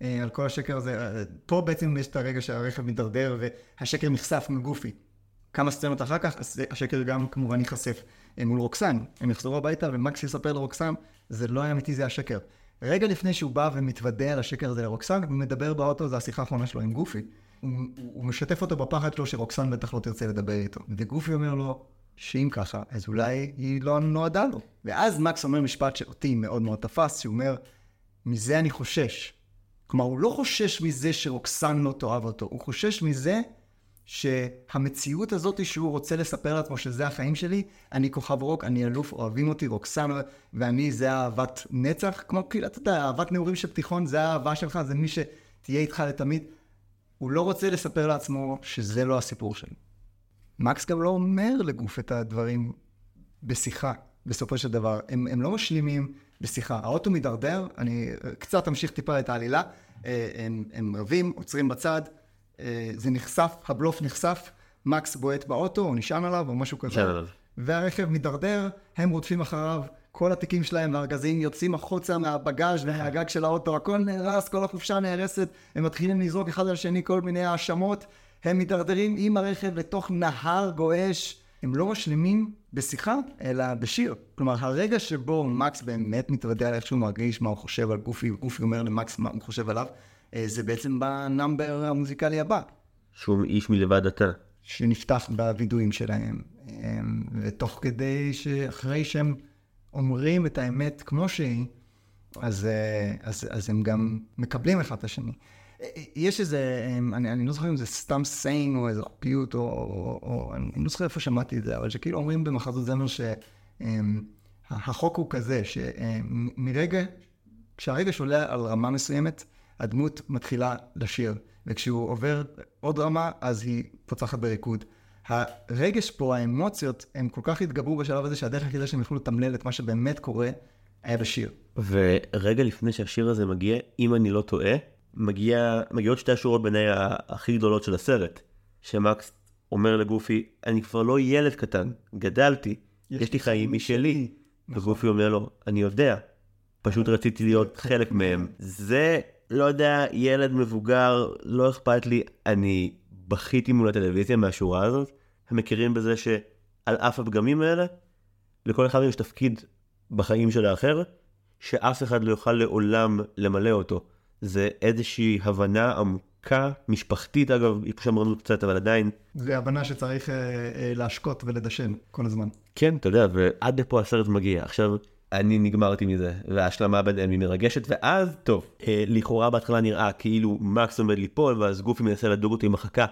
על כל השקר הזה. פה בעצם יש את הרגע שהרכב מתדרדר והשקר נחשף מגופי. כמה סצנות אחר כך, השקר גם כמובן ייחשף מול רוקסן. הם יחזרו הביתה ומקס יספר לרוקסן, זה לא היה אמיתי, זה השקר. רגע לפני שהוא בא ומתוודע על השקר הזה לרוקסן, הוא מדבר באוטו, זה השיחה האחרונה שלו עם גופי. הוא משתף אותו בפחד שלו שרוקסן בטח לא תרצה לדבר איתו. וגופי אומר לו, שאם ככה, אז אולי היא לא נועדה לו. ואז מקס אומר משפט שאותי מאוד מאוד תפס, שהוא אומר, מזה אני חושש. כלומר, הוא לא חושש מזה שרוקסן לא תאהב אותו, הוא חושש מזה שהמציאות הזאת שהוא רוצה לספר לעצמו שזה החיים שלי, אני כוכב רוק, אני אלוף, אוהבים אותי, רוקסן, ואני זה אהבת נצח, כמו כאילו, אתה יודע, אהבת נעורים של פתיחון, זה האהבה שלך, זה מי שתהיה איתך לתמיד. הוא לא רוצה לספר לעצמו שזה לא הסיפור שלי. מקס גם לא אומר לגוף את הדברים בשיחה, בסופו של דבר. הם לא משלימים בשיחה. האוטו מדרדר, אני קצת אמשיך טיפה את העלילה, הם רבים, עוצרים בצד, זה נחשף, הבלוף נחשף, מקס בועט באוטו, או נשען עליו, או משהו כזה. והרכב מדרדר, הם רודפים אחריו, כל התיקים שלהם והארגזים יוצאים החוצה מהבגז' והגג של האוטו, הכל נהרס, כל החופשה נהרסת, הם מתחילים לזרוק אחד על שני כל מיני האשמות, הם מתדרדרים עם הרכב לתוך נהר גועש. הם לא משלמים בשיחה, אלא בשיר. כלומר, הרגע שבו מקס באמת מתוודע על איך שהוא מרגיש, מה הוא חושב על גופי, גופי אומר למקס מה הוא חושב עליו, זה בעצם בנאמבר המוזיקלי הבא. שום איש מלבד אתה. שנפתח בוידואים שלהם. ותוך כדי שאחרי שהם אומרים את האמת כמו שהיא, אז הם גם מקבלים אחד את השני. יש איזה, אני לא זוכר אם זה סתם סיין או איזה פיוט או אני לא זוכר איפה שמעתי את זה, אבל שכאילו אומרים במחזות זמר שהחוק הוא כזה, שמרגע, כשהרגע שעולה על רמה מסוימת, הדמות מתחילה לשיר, וכשהוא עובר עוד רמה, אז היא פוצחת בריקוד. הרגש פה, האמוציות, הם כל כך התגברו בשלב הזה, שהדרך הכי זה שהם יוכלו לתמלל את מה שבאמת קורה, היה בשיר. ורגע לפני שהשיר הזה מגיע, אם אני לא טועה, מגיעות שתי השורות בעיני הכי גדולות של הסרט, שמקס אומר לגופי, אני כבר לא ילד קטן, גדלתי, יש לי חיים משלי. וגופי אומר לו, אני יודע, פשוט רציתי להיות חלק מהם. זה, לא יודע, ילד מבוגר, לא אכפת לי, אני בכיתי מול הטלוויזיה מהשורה הזאת. הם מכירים בזה שעל אף הפגמים האלה, לכל אחד יש תפקיד בחיים של האחר, שאף אחד לא יוכל לעולם למלא אותו. זה איזושהי הבנה עמוקה, משפחתית, אגב, היא שמרנו קצת, אבל עדיין. זה הבנה שצריך להשקות ולדשן כל הזמן. כן, אתה יודע, ועד לפה הסרט מגיע. עכשיו, אני נגמרתי מזה, וההשלמה ביניהם היא מרגשת, ואז, טוב, לכאורה בהתחלה נראה כאילו מקס עומד ליפול, ואז גופי מנסה לדוג אותו עם החכה.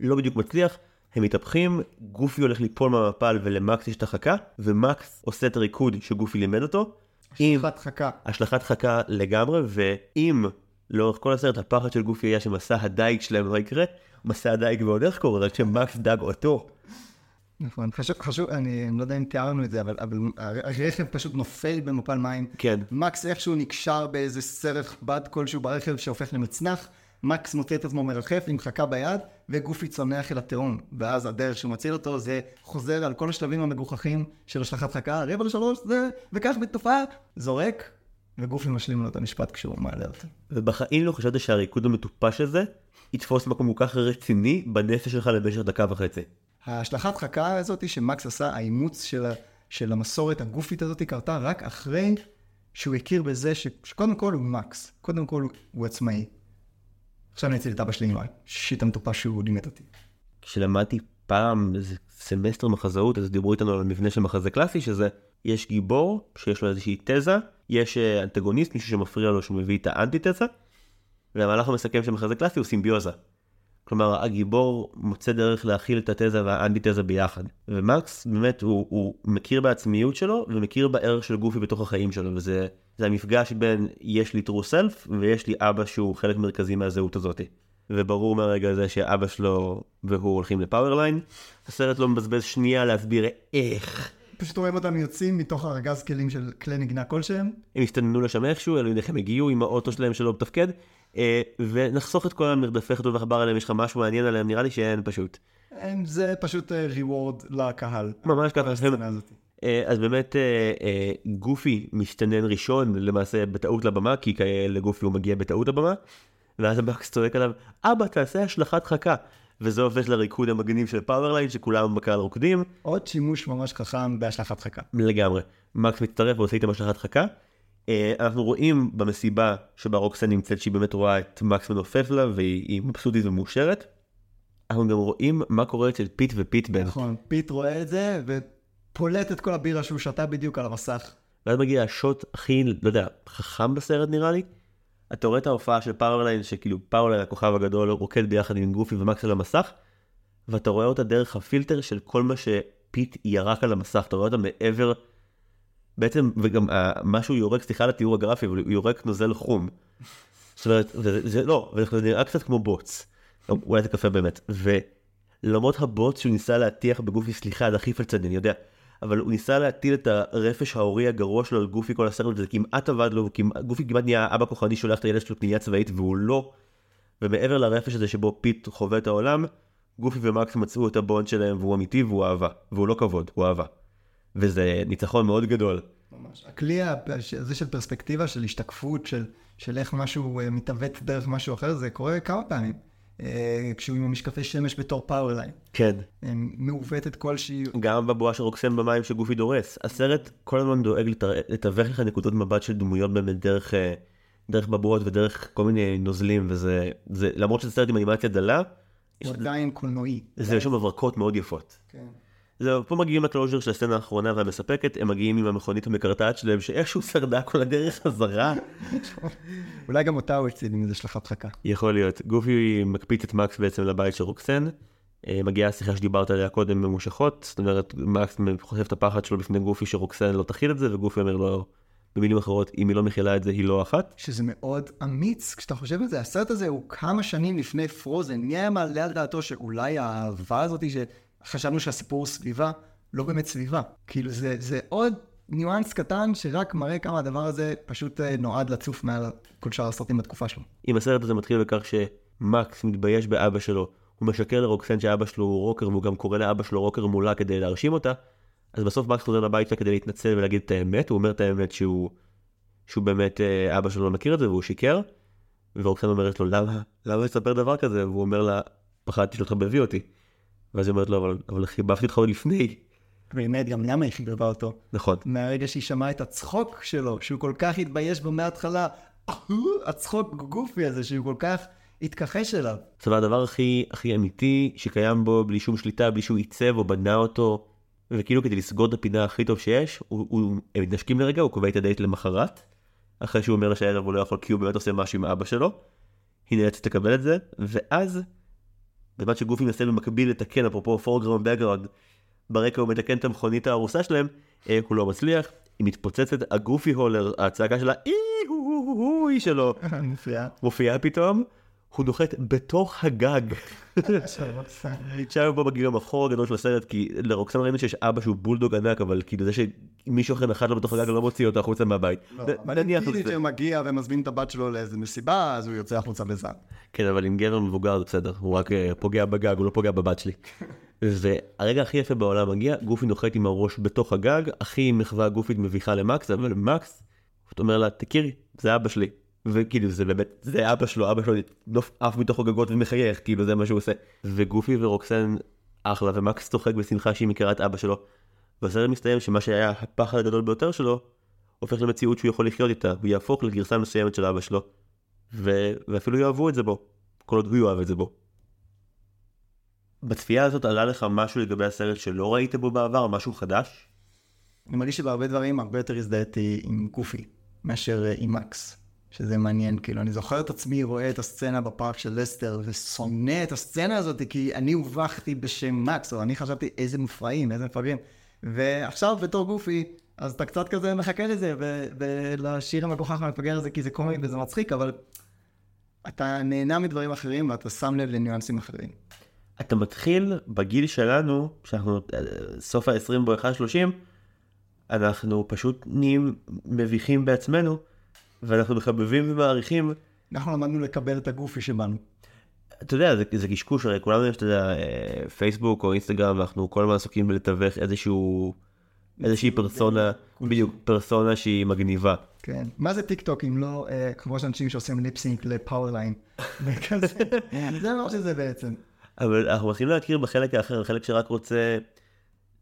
לא בדיוק מצליח, הם מתהפכים, גופי הולך ליפול מהמפל, ולמקס יש את החכה, ומקס עושה את הריקוד שגופי לימד אותו. השלכת חכה. השלכת חכה לגמרי, ואם לאורך כל הסרט, הפחד של גופי היה שמסע הדייג שלהם לא יקרה, מסע הדייג ועוד איך קורה, רק שמקס דג אותו. נכון, חשוב, אני לא יודע אם תיארנו את זה, אבל הרכב פשוט נופל במפל מים. כן. מקס איכשהו נקשר באיזה סרח בד כלשהו ברכב שהופך למצנח, מקס מוצא את עצמו מרחף עם חכה ביד, וגופי צונח אל התאום. ואז הדרך שהוא מציל אותו, זה חוזר על כל השלבים המגוחכים של השלכת חכה, 2:45, זה, וכך בתופעה, זורק. וגופי משלים לו את המשפט כשהוא מעלה אותו. ובחיים לא חשבת שהריקוד המטופש הזה יתפוס מקום כל כך רציני בנפש שלך לבשר 1.5 דקות. ההשלכת חכה הזאת שמקס עשה, האימוץ של המסורת הגופית הזאת קרתה רק אחרי שהוא הכיר בזה שקודם כל הוא מקס, קודם כל הוא עצמאי. עכשיו אני אצל את אבא שלי, שיט המטופש שהוא לימד אותי. כשלמדתי פעם איזה סמסטר מחזאות, אז דיברו איתנו על מבנה של מחזה קלאסי, שזה יש גיבור שיש לו איזושהי תזה, יש אנטגוניסט, מישהו שמפריע לו שמביא את האנטיתזה, והמהלך המסכם של מחזה קלאסי הוא סימביוזה. כלומר, הגיבור מוצא דרך להכיל את התזה והאנטיתזה ביחד. ומקס באמת הוא מכיר בעצמיות שלו, ומכיר בערך של גופי בתוך החיים שלו, וזה המפגש בין יש לי true self, ויש לי אבא שהוא חלק מרכזי מהזהות הזאת. וברור מהרגע הזה שאבא שלו והוא הולכים לפאוורליין, הסרט לא מבזבז שנייה להסביר איך. פשוט רואים אותם יוצאים מתוך ארגז כלים של כלי נגנה כלשהם. הם הסתננו לשם איכשהו, אלו איך הם הגיעו עם האוטו שלהם שלא בתפקד, ונחסוך את כל המרדפי חטוב וחבר עליהם, יש לך משהו מעניין עליהם, נראה לי שאין פשוט. זה פשוט ריוורד לקהל. ממש ככה. אז באמת גופי משתנן ראשון למעשה בטעות לבמה, כי לגופי הוא מגיע בטעות לבמה, ואז המקס צועק עליו, אבא תעשה השלכת חכה. וזה הופך לריקוד המגניב של פאוורלייט, שכולם בקהל רוקדים. עוד שימוש ממש חכם בהשלכת חכה. לגמרי. מקס מתתרף ועושה איתם השלכת חכה. אנחנו רואים במסיבה שבה רוקסן נמצאת, שהיא באמת רואה את מקס מנופף לה, והיא מבסוטית ומאושרת. אנחנו גם רואים מה קורה אצל פיט ופיט בן. נכון, פיט רואה את זה ופולט את כל הבירה שהוא שתה בדיוק על המסך. ואז מגיע השוט הכי, לא יודע, חכם בסרט נראה לי. אתה רואה את ההופעה של פאוורליין, שכאילו פאוורליין הכוכב הגדול רוקד ביחד עם גופי ומקס על המסך, ואתה רואה אותה דרך הפילטר של כל מה שפיט ירק על המסך, אתה רואה אותה מעבר, בעצם, וגם משהו יורק, סליחה לתיאור הגרפי, אבל הוא יורק נוזל חום. זאת אומרת, זה לא, וזה נראה קצת כמו בוץ. אולי זה קפה באמת. ולמרות הבוץ שהוא ניסה להטיח בגופי, סליחה, עד הכי פלצני, אני יודע, אבל הוא ניסה להטיל את הרפש ההורי הגרוע שלו על גופי כל הסרט, וזה כמעט עבד לו, גופי כמעט נהיה אבא כוחני, שולח את הילד שלו פנייה צבאית, והוא לא. ומעבר לרפש הזה שבו פיט חווה את העולם, גופי ומקס מצאו את הבונד שלהם, והוא אמיתי והוא אהבה, והוא לא כבוד, הוא אהבה. וזה ניצחון מאוד גדול. ממש. הכלי הזה של פרספקטיבה, של השתקפות, של איך משהו מתעוות דרך משהו אחר, זה קורה כמה פעמים. כשהוא עם המשקפי שמש בתור פאוורליין. כן. מעוותת כלשהי. גם בבועה של רוקסן במים שגופי דורס. הסרט כל הזמן דואג לתווך לך נקודות מבט של דמויות באמת דרך בבועות ודרך כל מיני נוזלים, וזה, למרות שזה סרט עם אנימציה דלה. הוא עדיין קולנועי. זה יש שם מברקות מאוד יפות. כן. זהו, פה מגיעים לקלוז'ר של הסצנה האחרונה והמספקת, הם מגיעים עם המכונית המקרטעת שלהם, שאיכשהו שרדה כל הדרך חזרה. אולי גם אותה הוא הציל עם איזה שלחת חכה. יכול להיות. גופי מקפיץ את מקס בעצם לבית של רוקסן, מגיעה השיחה שדיברת עליה קודם ממושכות, זאת אומרת, מקס חושף את הפחד שלו בפני גופי שרוקסן לא תכיל את זה, וגופי אומר לו, במילים אחרות, אם היא לא מכילה את זה, היא לא אחת. שזה מאוד אמיץ, כשאתה חושב על זה, הסרט הזה הוא כמה שנים לפני פרוזן, נהיה מעלה על דעתו שאולי האהבה הזאת חשבנו שהסיפור סביבה, לא באמת סביבה. כאילו זה עוד ניואנס קטן שרק מראה כמה הדבר הזה פשוט נועד לצוף מעל כל שאר הסרטים בתקופה שלו. אם הסרט הזה מתחיל בכך שמקס מתבייש באבא שלו, הוא משקר לרוקסן שאבא שלו הוא רוקר, והוא גם קורא לאבא שלו רוקר מולה כדי להרשים אותה, אז בסוף מקס חוזר לבית כדי להתנצל ולהגיד את האמת, הוא אומר את האמת שהוא באמת, אבא שלו לא מכיר את זה והוא שיקר, ורוקסן אומרת לו, למה לספר דבר כזה? והוא אומר לה, פחדתי שלא תחבבי אותי. ואז היא אומרת לו, אבל חיבבתי אותך עוד לפני. באמת, גם למה היא חיבבה אותו? נכון. מהרגע שהיא שמעה את הצחוק שלו, שהוא כל כך התבייש בו מההתחלה, הצחוק גופי הזה, שהוא כל כך התכחש אליו. זה הדבר הכי אמיתי, שקיים בו בלי שום שליטה, בלי שהוא ייצב או בנה אותו, וכאילו כדי לסגור את הפינה הכי טוב שיש, הם מתנשקים לרגע, הוא קובע את הדייט למחרת, אחרי שהוא אומר לשאלה, הוא לא יכול, כי הוא באמת עושה משהו עם אבא שלו. היא נאלצת לקבל את זה, ואז בזמן שגופי מנסה במקביל לתקן, אפרופו פורגרם בגראונד, ברקע הוא מתקן את המכונית הארוסה שלהם, הוא לא מצליח, היא מתפוצצת, הגופי הולר, הצעקה שלה, אי שלו, מופיעה פתאום, הוא נוחת בתוך הגג. שם פה מגיע המחור הגדול של הסרט, כי לרוקסן ראינו שיש אבא שהוא בולדוג ענק, אבל כאילו זה שמישהו אחר נחת לו בתוך הגג, לא מוציא אותה החוצה מהבית. מעניין טילי שמגיע ומזמין את הבת שלו לאיזו מסיבה, אז הוא יוצא החוצה בזן. כן, אבל עם גבר מבוגר זה בסדר, הוא רק פוגע בגג, הוא לא פוגע בבת שלי. והרגע הכי יפה בעולם מגיע, גופי נוחת עם הראש בתוך הגג, הכי מחווה גופית מביכה למקס, אבל מקס, הוא אומר לה, תכירי, זה אבא שלי. וכאילו זה באמת, זה אבא שלו נוף אף מתוך הגגות ומחייך, כאילו זה מה שהוא עושה. וגופי ורוקסן אחלה, ומקס צוחק בשמחה שהיא מכירה את אבא שלו. והסרט מסתיים שמה שהיה הפחד הגדול ביותר שלו, הופך למציאות שהוא יכול לחיות איתה, הוא יהפוך לגרסה מסוימת של אבא שלו. ואפילו יאהבו את זה בו, כל עוד הוא יאהב את זה בו. בצפייה הזאת עלה לך משהו לגבי הסרט שלא ראית בו בעבר, משהו חדש? אני מרגיש שבהרבה דברים הרבה יותר הזדהיתי עם גופי, מאשר עם מקס. שזה מעניין, כאילו, אני זוכר את עצמי, רואה את הסצנה בפארק של לסטר, ושונא את הסצנה הזאת, כי אני הובכתי בשם מקס, או אני חשבתי איזה מופרעים, איזה מפגרים, ועכשיו בתור גופי, אז אתה קצת כזה מחכה לזה, ולשיר המגוחך המפגר הזה, כי זה קומי וזה מצחיק, אבל אתה נהנה מדברים אחרים, ואתה שם לב לניואנסים אחרים. אתה מתחיל בגיל שלנו, שאנחנו סוף ה-20 בו 1-30, אנחנו פשוט נהיים מביכים בעצמנו, ואנחנו מחבבים ומעריכים. אנחנו למדנו לקבל את הגופי שבנו. אתה יודע, זה קשקוש, הרי כולנו יש, אתה יודע, פייסבוק או אינסטגרם, אנחנו כל הזמן עסוקים בלתווך איזושהי פרסונה, בדיוק, פרסונה שהיא מגניבה. כן. מה זה טיקטוק אם לא, כמו שאנשים שעושים ליפסינק לפאוורליין? זה מה שזה בעצם. אבל אנחנו מתחילים להכיר בחלק האחר, חלק שרק רוצה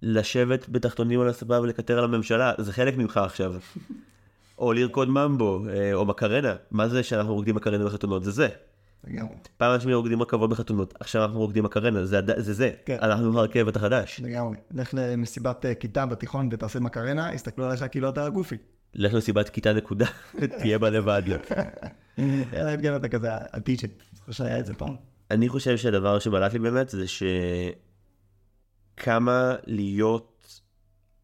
לשבת בתחתונים על הספה ולקטר על הממשלה, זה חלק ממך עכשיו. או לרקוד ממבו, או מקרנה. מה זה שאנחנו רוקדים מקרנה בחתונות? זה זה. לגמרי. פעם אנשים רוקדים רכבות בחתונות, עכשיו אנחנו רוקדים מקרנה, זה. אנחנו ברכבת החדש. לגמרי. לך למסיבת כיתה בתיכון ותעשה מקרנה, הסתכלו עליך כאילו אתה גופי. לך למסיבת כיתה נקודה, תהיה בה לבד. אלא אם כן אתה כזה הטיצ'ט, זוכר שהיה את זה פעם. אני חושב שהדבר שבלט לי באמת זה שכמה להיות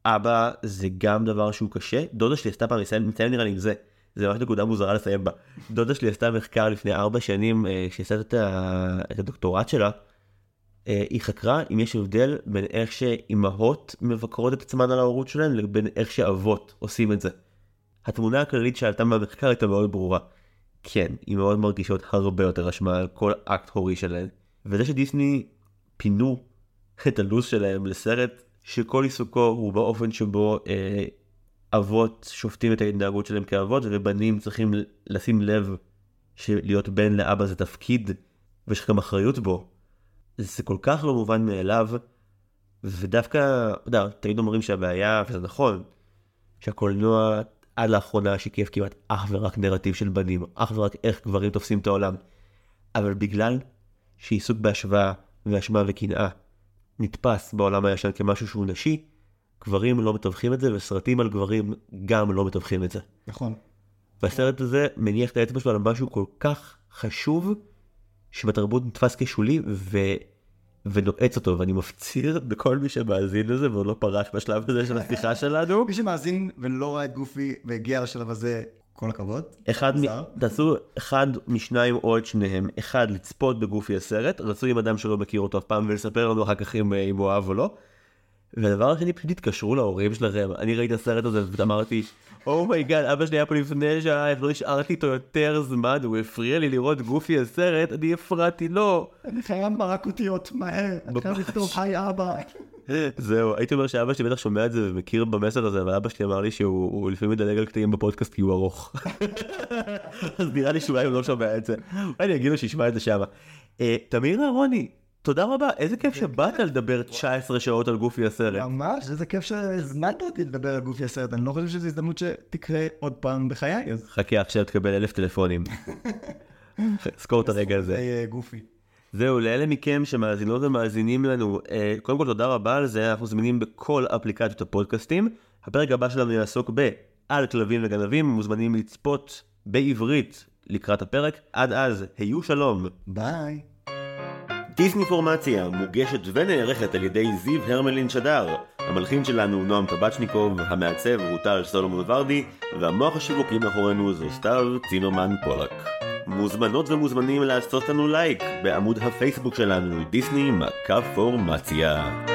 אבא זה גם דבר שהוא קשה. דודה שלי עשתה פעם, נמצאים נראה לי עם זה. זה ממש נקודה מוזרה לסיים בה. דודה שלי עשתה מחקר לפני 4 שנים, שעשתה את הדוקטורט שלה, היא חקרה אם יש הבדל בין איך שאימהות מבקרות את עצמן על ההורות שלהן, לבין איך שאבות עושים את זה. התמונה הכללית שעלתה מהמחקר הייתה מאוד ברורה. כן, אימהות מרגישות הרבה יותר אשמה על כל אקט הורי שלהן. וזה שדיסני פינו את הלו"ז שלהם לסרט שכל עיסוקו הוא באופן שבו אבות שופטים את ההתנהגות שלהם כאבות, ובנים צריכים לשים לב שלהיות בן לאבא זה תפקיד ויש גם אחריות בו. זה כל כך לא מובן מאליו, ודווקא, תמיד אומרים שהבעיה, וזה נכון, שהקולנוע עד לאחרונה שיקף כמעט אך ורק נרטיב של בנים, אך ורק איך גברים תופסים את העולם. אבל בגלל שעיסוק בהשוואה והשמה וקנאה נתפס בעולם הישן כמשהו שהוא נשי, גברים לא מטווחים את זה, וסרטים על גברים גם לא מטווחים את זה. נכון. והסרט הזה מניח את האצבע שלו על משהו כל כך חשוב, שבתרבות נתפס כשולי ונועץ אותו, ואני מפציר בכל מי שמאזין לזה, והוא לא פרש בשלב הזה של השיחה שלנו. מי שמאזין ולא ראה את גופי והגיע לשלב הזה, כל הכבוד. תעשו אחד משניים או את שניהם, אחד לצפות בגופי הסרט, רצוי עם אדם שלא מכיר אותו אף פעם, ולספר לנו אחר כך אם הוא אוהב או לא. והדבר השני, פשוט התקשרו להורים שלכם. אני ראיתי את הסרט הזה ואמרתי, אומייגאד, אבא שלי היה פה לפני שעה, לא השארתי אותו יותר זמן, הוא הפריע לי לראות גופי הסרט, אני הפרעתי לו. אני חייב מרק אותיות, מהר, אני חייב לכתוב, היי אבא. זהו, הייתי אומר שאבא שלי בטח שומע את זה ומכיר במסר הזה, אבל אבא שלי אמר לי שהוא לפעמים מדלג על קטעים בפודקאסט כי הוא ארוך. אז נראה לי שאולי הוא לא שומע את זה. אני אגיד לו שישמע את זה שם. תמיר אהרוני, תודה רבה, איזה כיף שבאת לדבר 19 שעות על גופי הסרט. ממש, איזה כיף שהזמנת אותי לדבר על גופי הסרט, אני לא חושב שזו הזדמנות שתקרה עוד פעם בחיי. חכה, עכשיו תקבל 1,000 טלפונים. זכור את הרגע הזה. זהו, לאלה מכם שמאזינות ומאזינים לנו, קודם כל תודה רבה על זה, אנחנו זמינים בכל אפליקציות הפודקאסטים. הפרק הבא שלנו יעסוק על כלבים וגנבים, מוזמנים לצפות בעברית לקראת הפרק. עד אז, היו שלום. ביי. דיסניפורמציה מוגשת ונערכת על ידי זיו הרמלין שדר. המלחין שלנו נועם טבצ'ניקוב, המעצב הוא טל סולומון ורדי, והמוח השיווקי מאחורינו זו סתיו צימרמן פולק. מוזמנות ומוזמנים לעשות לנו לייק בעמוד הפייסבוק שלנו, דיסני _פורמציה.